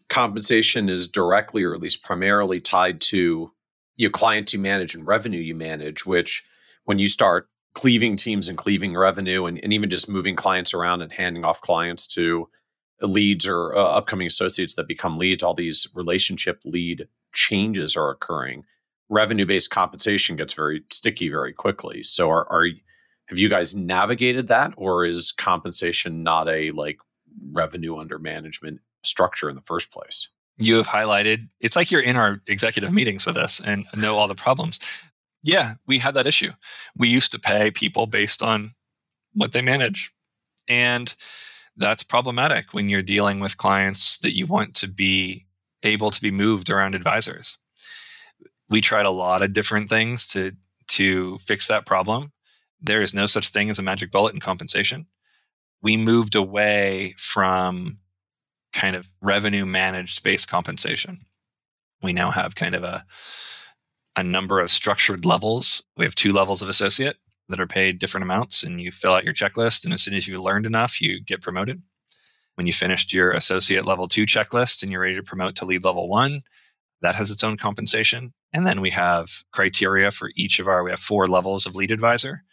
compensation is directly or at least primarily tied to your clients you manage and revenue you manage, which when you start cleaving teams and cleaving revenue, and even just moving clients around and handing off clients to leads or upcoming associates that become leads. All these relationship lead changes are occurring. Revenue-based compensation gets very sticky very quickly. So have you guys navigated that, or is compensation not a revenue under management structure in the first place? You have highlighted, it's like you're in our executive meetings with us and know all the problems. Yeah, we had that issue. We used to pay people based on what they manage. And that's problematic when you're dealing with clients that you want to be able to be moved around advisors. We tried a lot of different things to fix that problem. There is no such thing as a magic bullet in compensation. We moved away from kind of revenue managed based compensation. We now have kind of a number of structured levels. We have 2 levels of associate that are paid different amounts, and you fill out your checklist, and as soon as you learned enough, you get promoted. When you finished your associate level 2 checklist and you're ready to promote to lead level 1, that has its own compensation. And then we have criteria for each of we have 4 levels of lead advisor.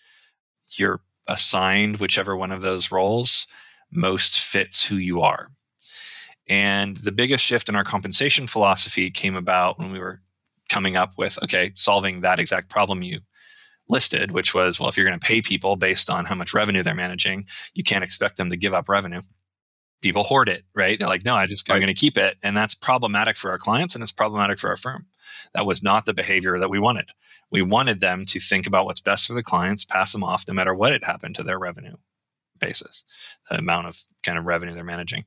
You're assigned whichever one of those roles most fits who you are. And the biggest shift in our compensation philosophy came about when we were coming up with, solving that exact problem you listed, which was, if you're going to pay people based on how much revenue they're managing, you can't expect them to give up revenue. People hoard it, right? They're like, no, I'm going to keep it. And that's problematic for our clients, and it's problematic for our firm. That was not the behavior that we wanted. We wanted them to think about what's best for the clients, pass them off no matter what had happened to their revenue basis, the amount of kind of revenue they're managing.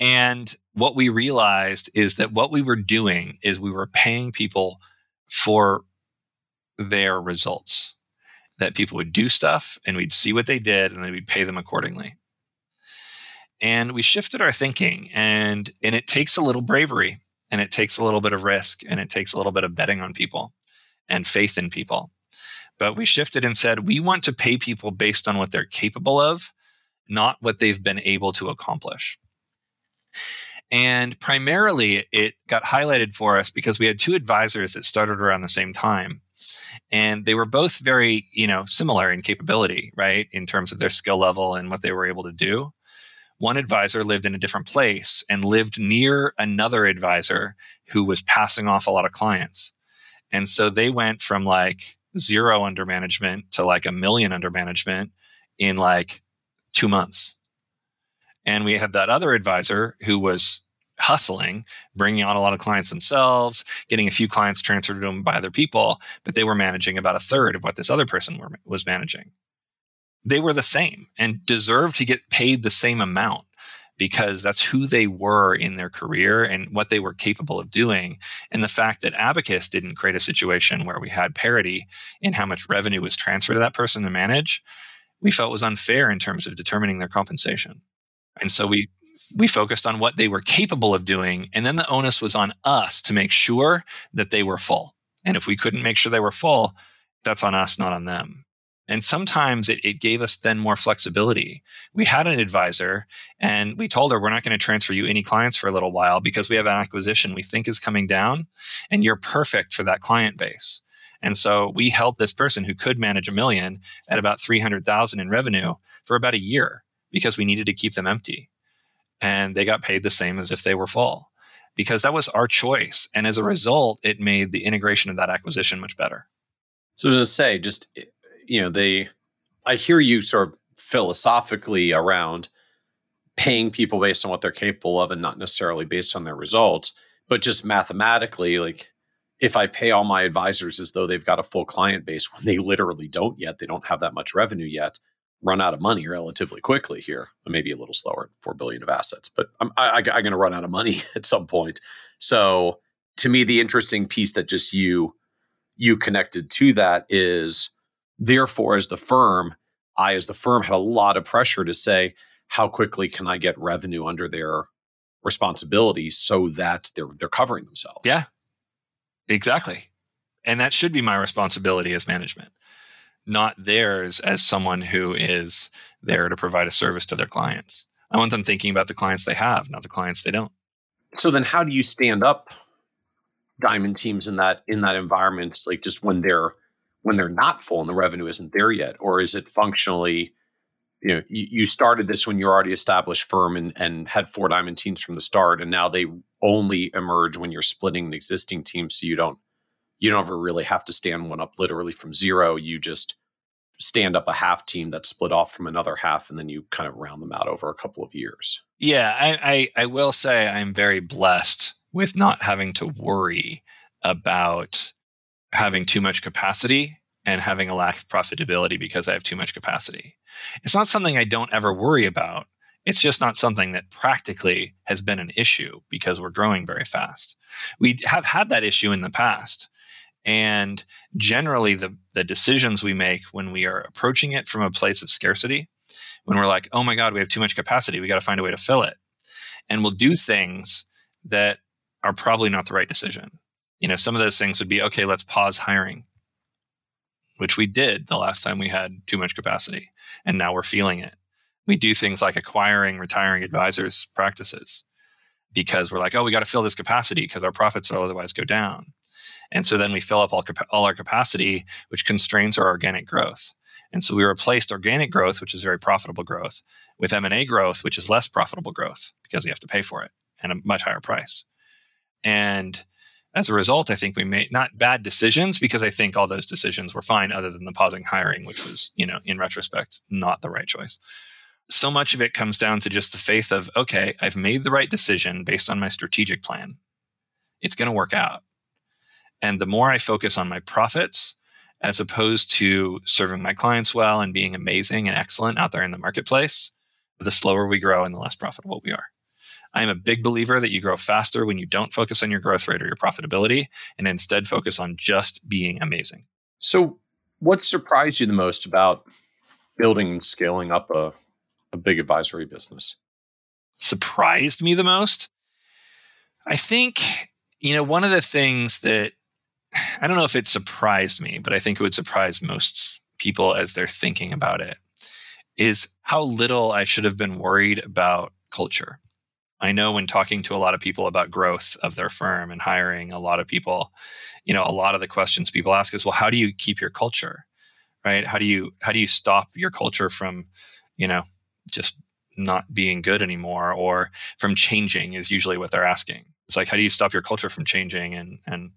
And what we realized is that what we were doing is we were paying people for their results, that people would do stuff and we'd see what they did and then we'd pay them accordingly. And we shifted our thinking, and it takes a little bravery, and it takes a little bit of risk, and it takes a little bit of betting on people and faith in people. But we shifted and said, we want to pay people based on what they're capable of, not what they've been able to accomplish. And primarily, it got highlighted for us because we had 2 advisors that started around the same time. And they were both very, similar in capability, right? In terms of their skill level and what they were able to do. One advisor lived in a different place and lived near another advisor who was passing off a lot of clients. And so they went from 0 under management to 1 million under management in 2 months. And we had that other advisor who was hustling, bringing on a lot of clients themselves, getting a few clients transferred to them by other people, but they were managing about 1/3 of what this other person was managing. They were the same and deserved to get paid the same amount because that's who they were in their career and what they were capable of doing. And the fact that Abacus didn't create a situation where we had parity in how much revenue was transferred to that person to manage, we felt was unfair in terms of determining their compensation. And so we focused on what they were capable of doing. And then the onus was on us to make sure that they were full. And if we couldn't make sure they were full, that's on us, not on them. And sometimes it gave us then more flexibility. We had an advisor and we told her, we're not going to transfer you any clients for a little while because we have an acquisition we think is coming down and you're perfect for that client base. And so we held this person who could manage 1 million at about 300,000 in revenue for about a year because we needed to keep them empty. And they got paid the same as if they were full because that was our choice. And as a result, it made the integration of that acquisition much better. So to say, I hear you sort of philosophically around paying people based on what they're capable of and not necessarily based on their results, but just mathematically, if I pay all my advisors as though they've got a full client base when they literally don't yet, they don't have that much revenue yet, run out of money relatively quickly here, maybe a little slower, $4 billion of assets, but I'm going to run out of money at some point. So to me, the interesting piece that just you connected to that is, therefore, as the firm had a lot of pressure to say, how quickly can I get revenue under their responsibility so that they're covering themselves? Yeah, exactly. And that should be my responsibility as management, not theirs as someone who is there to provide a service to their clients. I want them thinking about the clients they have, not the clients they don't. So then how do you stand up Diamond teams in that environment? Just when they're when they're not full and the revenue isn't there yet? Or is it functionally, you know, you started this when you're already established firm and had four diamond teams from the start, and now they only emerge when you're splitting an existing team, so you don't ever really have to stand one up literally from zero. You just stand up a half team that's split off from another half, and then you kind of round them out over a couple of years. Yeah, I will say I'm very blessed with not having to worry about having too much capacity and having a lack of profitability because I have too much capacity. It's not something I don't ever worry about. It's just not something that practically has been an issue because we're growing very fast. We have had that issue in the past. And generally, the decisions we make when we are approaching it from a place of scarcity, when we're like, oh my God, we have too much capacity, we got to find a way to fill it. And we'll do things that are probably not the right decision. You know, some of those things would be, okay, let's pause hiring, which we did the last time we had too much capacity. And now we're feeling it. We do things like acquiring, retiring advisors' practices because we're like, oh, we got to fill this capacity because our profits will otherwise go down. And so then we fill up all our capacity, which constrains our organic growth. And so we replaced organic growth, which is very profitable growth, with M&A growth, which is less profitable growth because we have to pay for it at a much higher price. And as a result, I think we made not bad decisions, because I think all those decisions were fine other than the pausing hiring, which was, you know, in retrospect, not the right choice. So much of it comes down to just the faith of, okay, I've made the right decision based on my strategic plan. It's going to work out. And the more I focus on my profits, as opposed to serving my clients well and being amazing and excellent out there in the marketplace, the slower we grow and the less profitable we are. I'm a big believer that you grow faster when you don't focus on your growth rate or your profitability, and instead focus on just being amazing. So what surprised you the most about building and scaling up a big advisory business? Surprised me the most? I think, you know, one of the things that, I don't know if it surprised me, but I think it would surprise most people as they're thinking about it, is how little I should have been worried about culture. I know when talking to a lot of people about growth of their firm and hiring, a lot of people, you know, a lot of the questions people ask is, well, how do you keep your culture, right? How do you stop your culture from, you know, just not being good anymore, or from changing is usually what they're asking. It's like, how do you stop your culture from changing and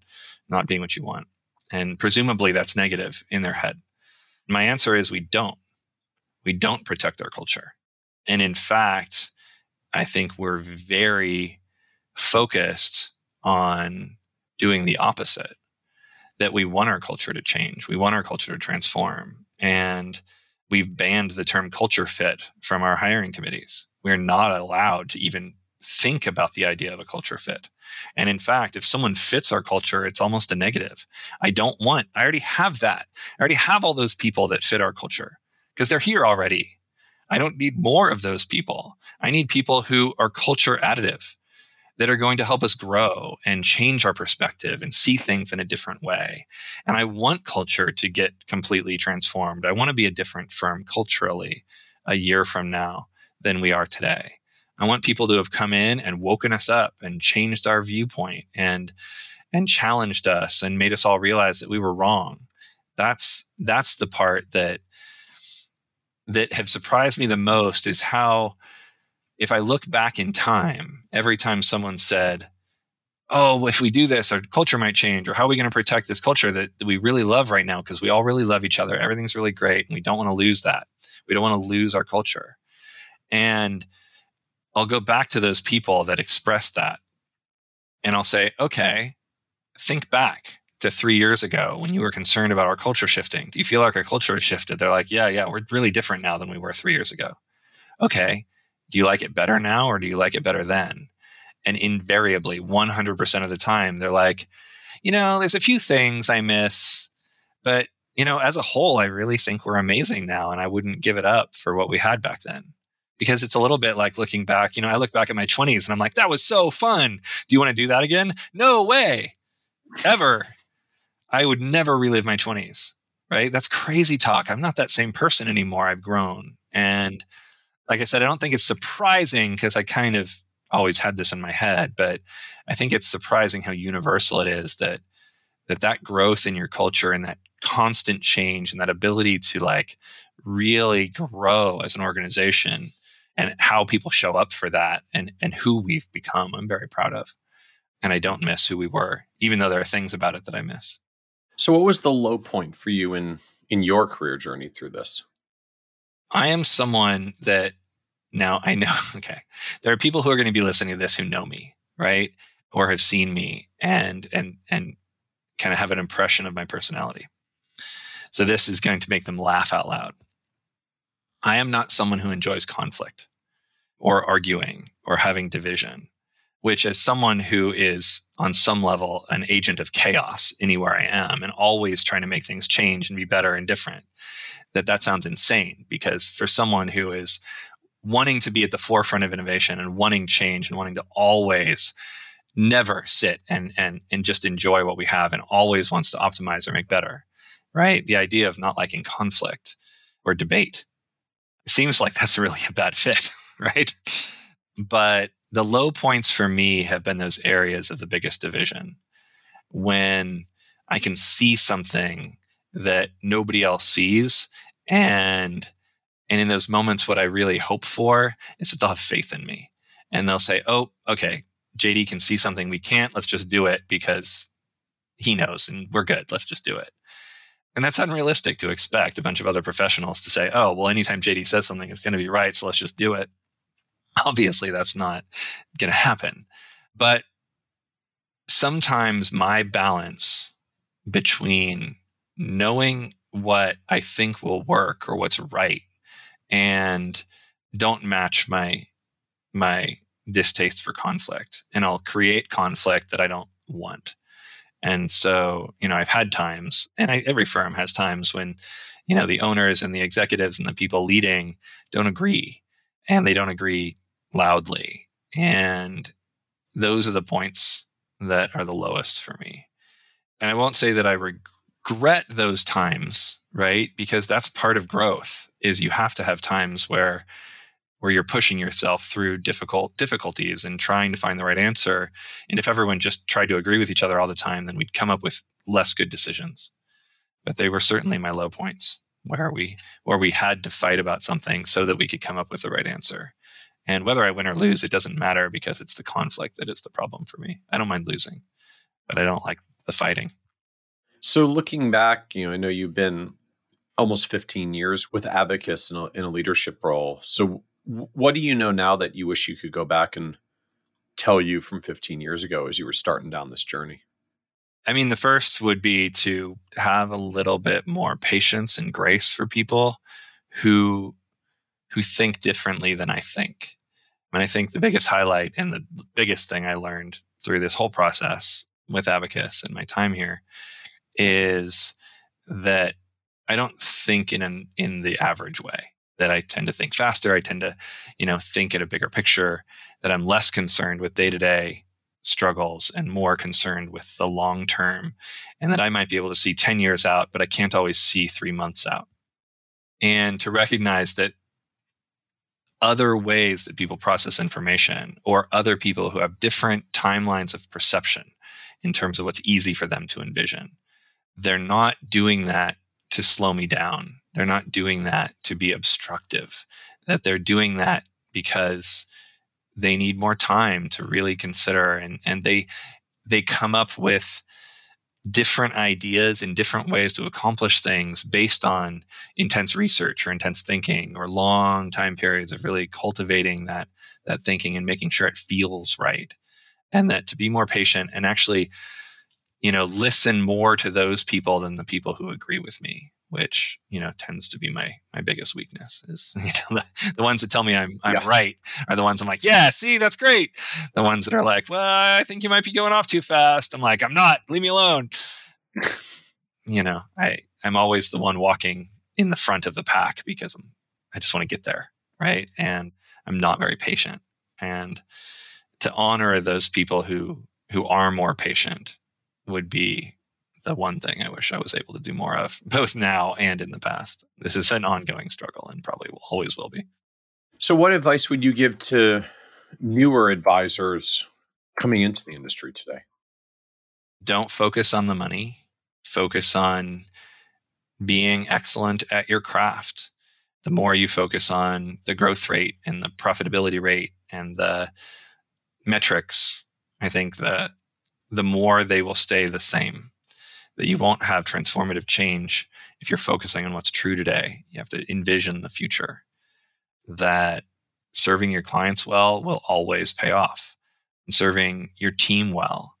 not being what you want? And presumably that's negative in their head. My answer is we don't protect our culture. And in fact, I think we're very focused on doing the opposite, that we want our culture to change. We want our culture to transform. And we've banned the term culture fit from our hiring committees. We're not allowed to even think about the idea of a culture fit. And in fact, if someone fits our culture, it's almost a negative. I already have that. I already have all those people that fit our culture because they're here already. I don't need more of those people. I need people who are culture additive, that are going to help us grow and change our perspective and see things in a different way. And I want culture to get completely transformed. I want to be a different firm culturally a year from now than we are today. I want people to have come in and woken us up and changed our viewpoint and challenged us and made us all realize that we were wrong. That's the part that have surprised me the most, is how, if I look back in time, every time someone said, oh, if we do this, our culture might change, or how are we going to protect this culture that we really love right now because we all really love each other, everything's really great, and we don't want to lose that. We don't want to lose our culture. And I'll go back to those people that expressed that, and I'll say, okay, think back to 3 years ago when you were concerned about our culture shifting. Do you feel like our culture has shifted? They're like, yeah, we're really different now than we were 3 years ago. Okay, do you like it better now, or do you like it better then? And invariably, 100% of the time, they're like, you know, there's a few things I miss, but, you know, as a whole, I really think we're amazing now, and I wouldn't give it up for what we had back then. Because it's a little bit like looking back, you know, I look back at my 20s and I'm like, that was so fun. Do you want to do that again? No way, ever. I would never relive my 20s, right? That's crazy talk. I'm not that same person anymore. I've grown. And like I said, I don't think it's surprising because I kind of always had this in my head, but I think it's surprising how universal it is that growth in your culture and that constant change and that ability to like really grow as an organization and how people show up for that and who we've become, I'm very proud of. And I don't miss who we were, even though there are things about it that I miss. So what was the low point for you in your career journey through this? I am someone that now I know, okay, there are people who are going to be listening to this who know me, right? Or have seen me and kind of have an impression of my personality. So this is going to make them laugh out loud. I am not someone who enjoys conflict or arguing or having division, which as someone who is on some level an agent of chaos anywhere I am and always trying to make things change and be better and different, that sounds insane, because for someone who is wanting to be at the forefront of innovation and wanting change and wanting to always never sit and just enjoy what we have and always wants to optimize or make better, right? The idea of not liking conflict or debate, it seems like that's really a bad fit, right? But the low points for me have been those areas of the biggest division, when I can see something that nobody else sees. And in those moments, what I really hope for is that they'll have faith in me. And they'll say, oh, okay, JD can see something we can't. Let's just do it because he knows and we're good. Let's just do it. And that's unrealistic to expect a bunch of other professionals to say, oh, well, anytime JD says something, it's going to be right, so let's just do it. Obviously, that's not going to happen. But sometimes my balance between knowing what I think will work or what's right and don't match my distaste for conflict. And I'll create conflict that I don't want. And so, you know, I've had times, and every firm has times when, you know, the owners and the executives and the people leading don't agree, and they don't agree loudly. And those are the points that are the lowest for me. And I won't say that I regret those times, right? Because that's part of growth, is you have to have times where you're pushing yourself through difficulties and trying to find the right answer. And if everyone just tried to agree with each other all the time, then we'd come up with less good decisions. But they were certainly my low points, where we had to fight about something so that we could come up with the right answer. And whether I win or lose, it doesn't matter, because it's the conflict that is the problem for me. I don't mind losing, but I don't like the fighting. So looking back, you know, I know you've been almost 15 years with Abacus in a leadership role. So what do you know now that you wish you could go back and tell you from 15 years ago as you were starting down this journey? I mean, the first would be to have a little bit more patience and grace for people who think differently than I think. And I think the biggest highlight and the biggest thing I learned through this whole process with Abacus and my time here is that I don't think in the average way. That I tend to think faster. I tend to, you know, think at a bigger picture, that I'm less concerned with day-to-day struggles and more concerned with the long term, and that I might be able to see 10 years out, but I can't always see 3 months out. And to recognize that other ways that people process information, or other people who have different timelines of perception in terms of what's easy for them to envision, they're not doing that to slow me down. They're not doing that to be obstructive, that they're doing that because they need more time to really consider. And they come up with different ideas and different ways to accomplish things based on intense research or intense thinking or long time periods of really cultivating that thinking and making sure it feels right. And that to be more patient and actually, you know, listen more to those people than the people who agree with me, which, you know, tends to be my biggest weakness, is, you know, the ones that tell me I'm right are the ones I'm like, yeah, see, that's great. The ones that are like, well, I think you might be going off too fast. I'm like, I'm not, leave me alone. You know, I'm always the one walking in the front of the pack because I just want to get there, right? And I'm not very patient. And to honor those people who are more patient would be the one thing I wish I was able to do more of, both now and in the past. This is an ongoing struggle and probably always will be. So what advice would you give to newer advisors coming into the industry today? Don't focus on the money. Focus on being excellent at your craft. The more you focus on the growth rate and the profitability rate and the metrics, I think that the more they will stay the same, that you won't have transformative change if you're focusing on what's true today. You have to envision the future, that serving your clients well will always pay off, and serving your team well,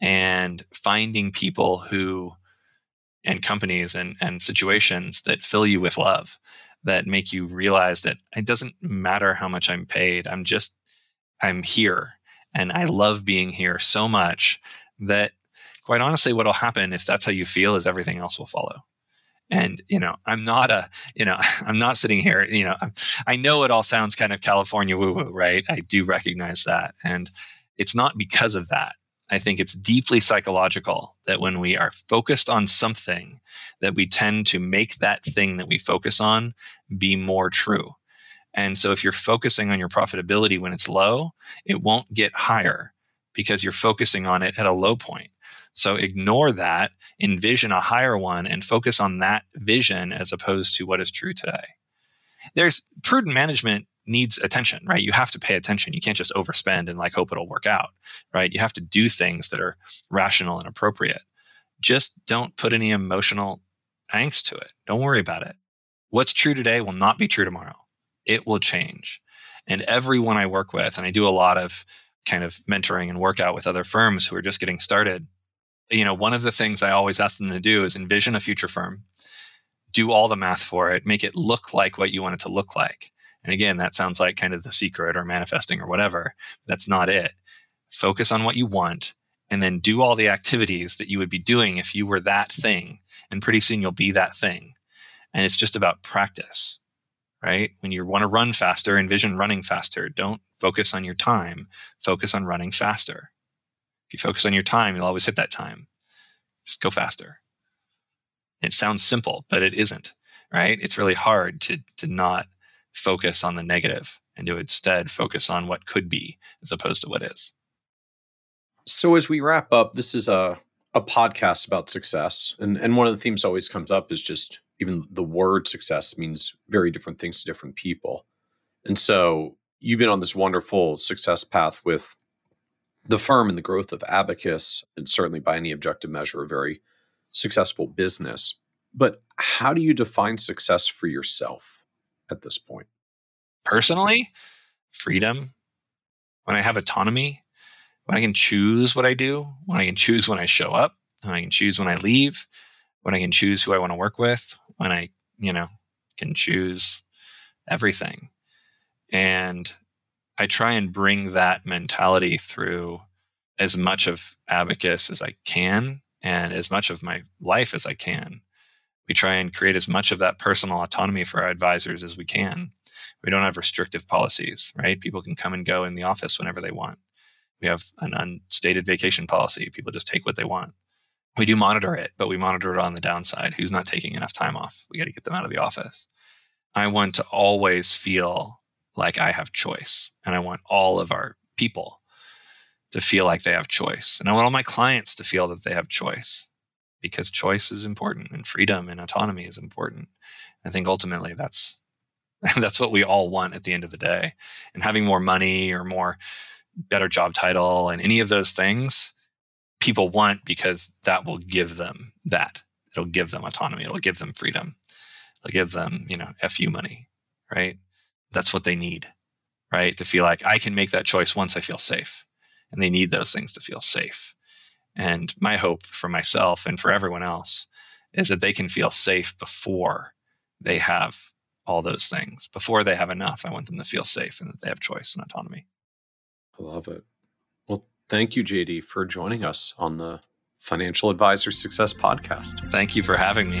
and finding people who, and companies and situations that fill you with love, that make you realize that it doesn't matter how much I'm paid. I'm here, and I love being here so much that, quite honestly, what'll happen if that's how you feel is everything else will follow. And, I'm not sitting here, I know it all sounds kind of California woo-woo, right? I do recognize that. And it's not because of that. I think it's deeply psychological that when we are focused on something, that we tend to make that thing that we focus on be more true. And so if you're focusing on your profitability when it's low, it won't get higher because you're focusing on it at a low point. So ignore that, envision a higher one, and focus on that vision as opposed to what is true today. There's prudent management needs attention, right? You have to pay attention. You can't just overspend and hope it'll work out, right? You have to do things that are rational and appropriate. Just don't put any emotional angst to it. Don't worry about it. What's true today will not be true tomorrow. It will change. And everyone I work with, and I do a lot of kind of mentoring and workout with other firms who are just getting started, one of the things I always ask them to do is envision a future firm, do all the math for it, make it look like what you want it to look like. And again, that sounds like kind of The Secret or manifesting or whatever. That's not it. Focus on what you want, and then do all the activities that you would be doing if you were that thing. And pretty soon you'll be that thing. And it's just about practice, right? When you want to run faster, envision running faster. Don't focus on your time. Focus on running faster. If you focus on your time, you'll always hit that time. Just go faster. It sounds simple, but it isn't, right? It's really hard to not focus on the negative and to instead focus on what could be as opposed to what is. So as we wrap up, this is a podcast about success. And one of the themes that always comes up is just even the word success means very different things to different people. And so you've been on this wonderful success path with the firm and the growth of Abacus, and certainly by any objective measure, a very successful business. But how do you define success for yourself at this point? Personally, freedom. When I have autonomy, when I can choose what I do, when I can choose when I show up, when I can choose when I leave, when I can choose who I want to work with, when I, can choose everything. And I try and bring that mentality through as much of Abacus as I can and as much of my life as I can. We try and create as much of that personal autonomy for our advisors as we can. We don't have restrictive policies, right? People can come and go in the office whenever they want. We have an unstated vacation policy. People just take what they want. We do monitor it, but we monitor it on the downside. Who's not taking enough time off? We got to get them out of the office. I want to always feel like I have choice. And I want all of our people to feel like they have choice. And I want all my clients to feel that they have choice, because choice is important, and freedom and autonomy is important. I think ultimately that's what we all want at the end of the day. And having more money or more better job title and any of those things, people want, because that will give them that. It'll give them autonomy. It'll give them freedom. It'll give them, FU money, right? That's what they need, right? To feel like I can make that choice once I feel safe. And they need those things to feel safe. And my hope for myself and for everyone else is that they can feel safe before they have all those things. Before they have enough, I want them to feel safe and that they have choice and autonomy. I love it. Well, thank you, JD, for joining us on the Financial Advisor Success Podcast. Thank you for having me.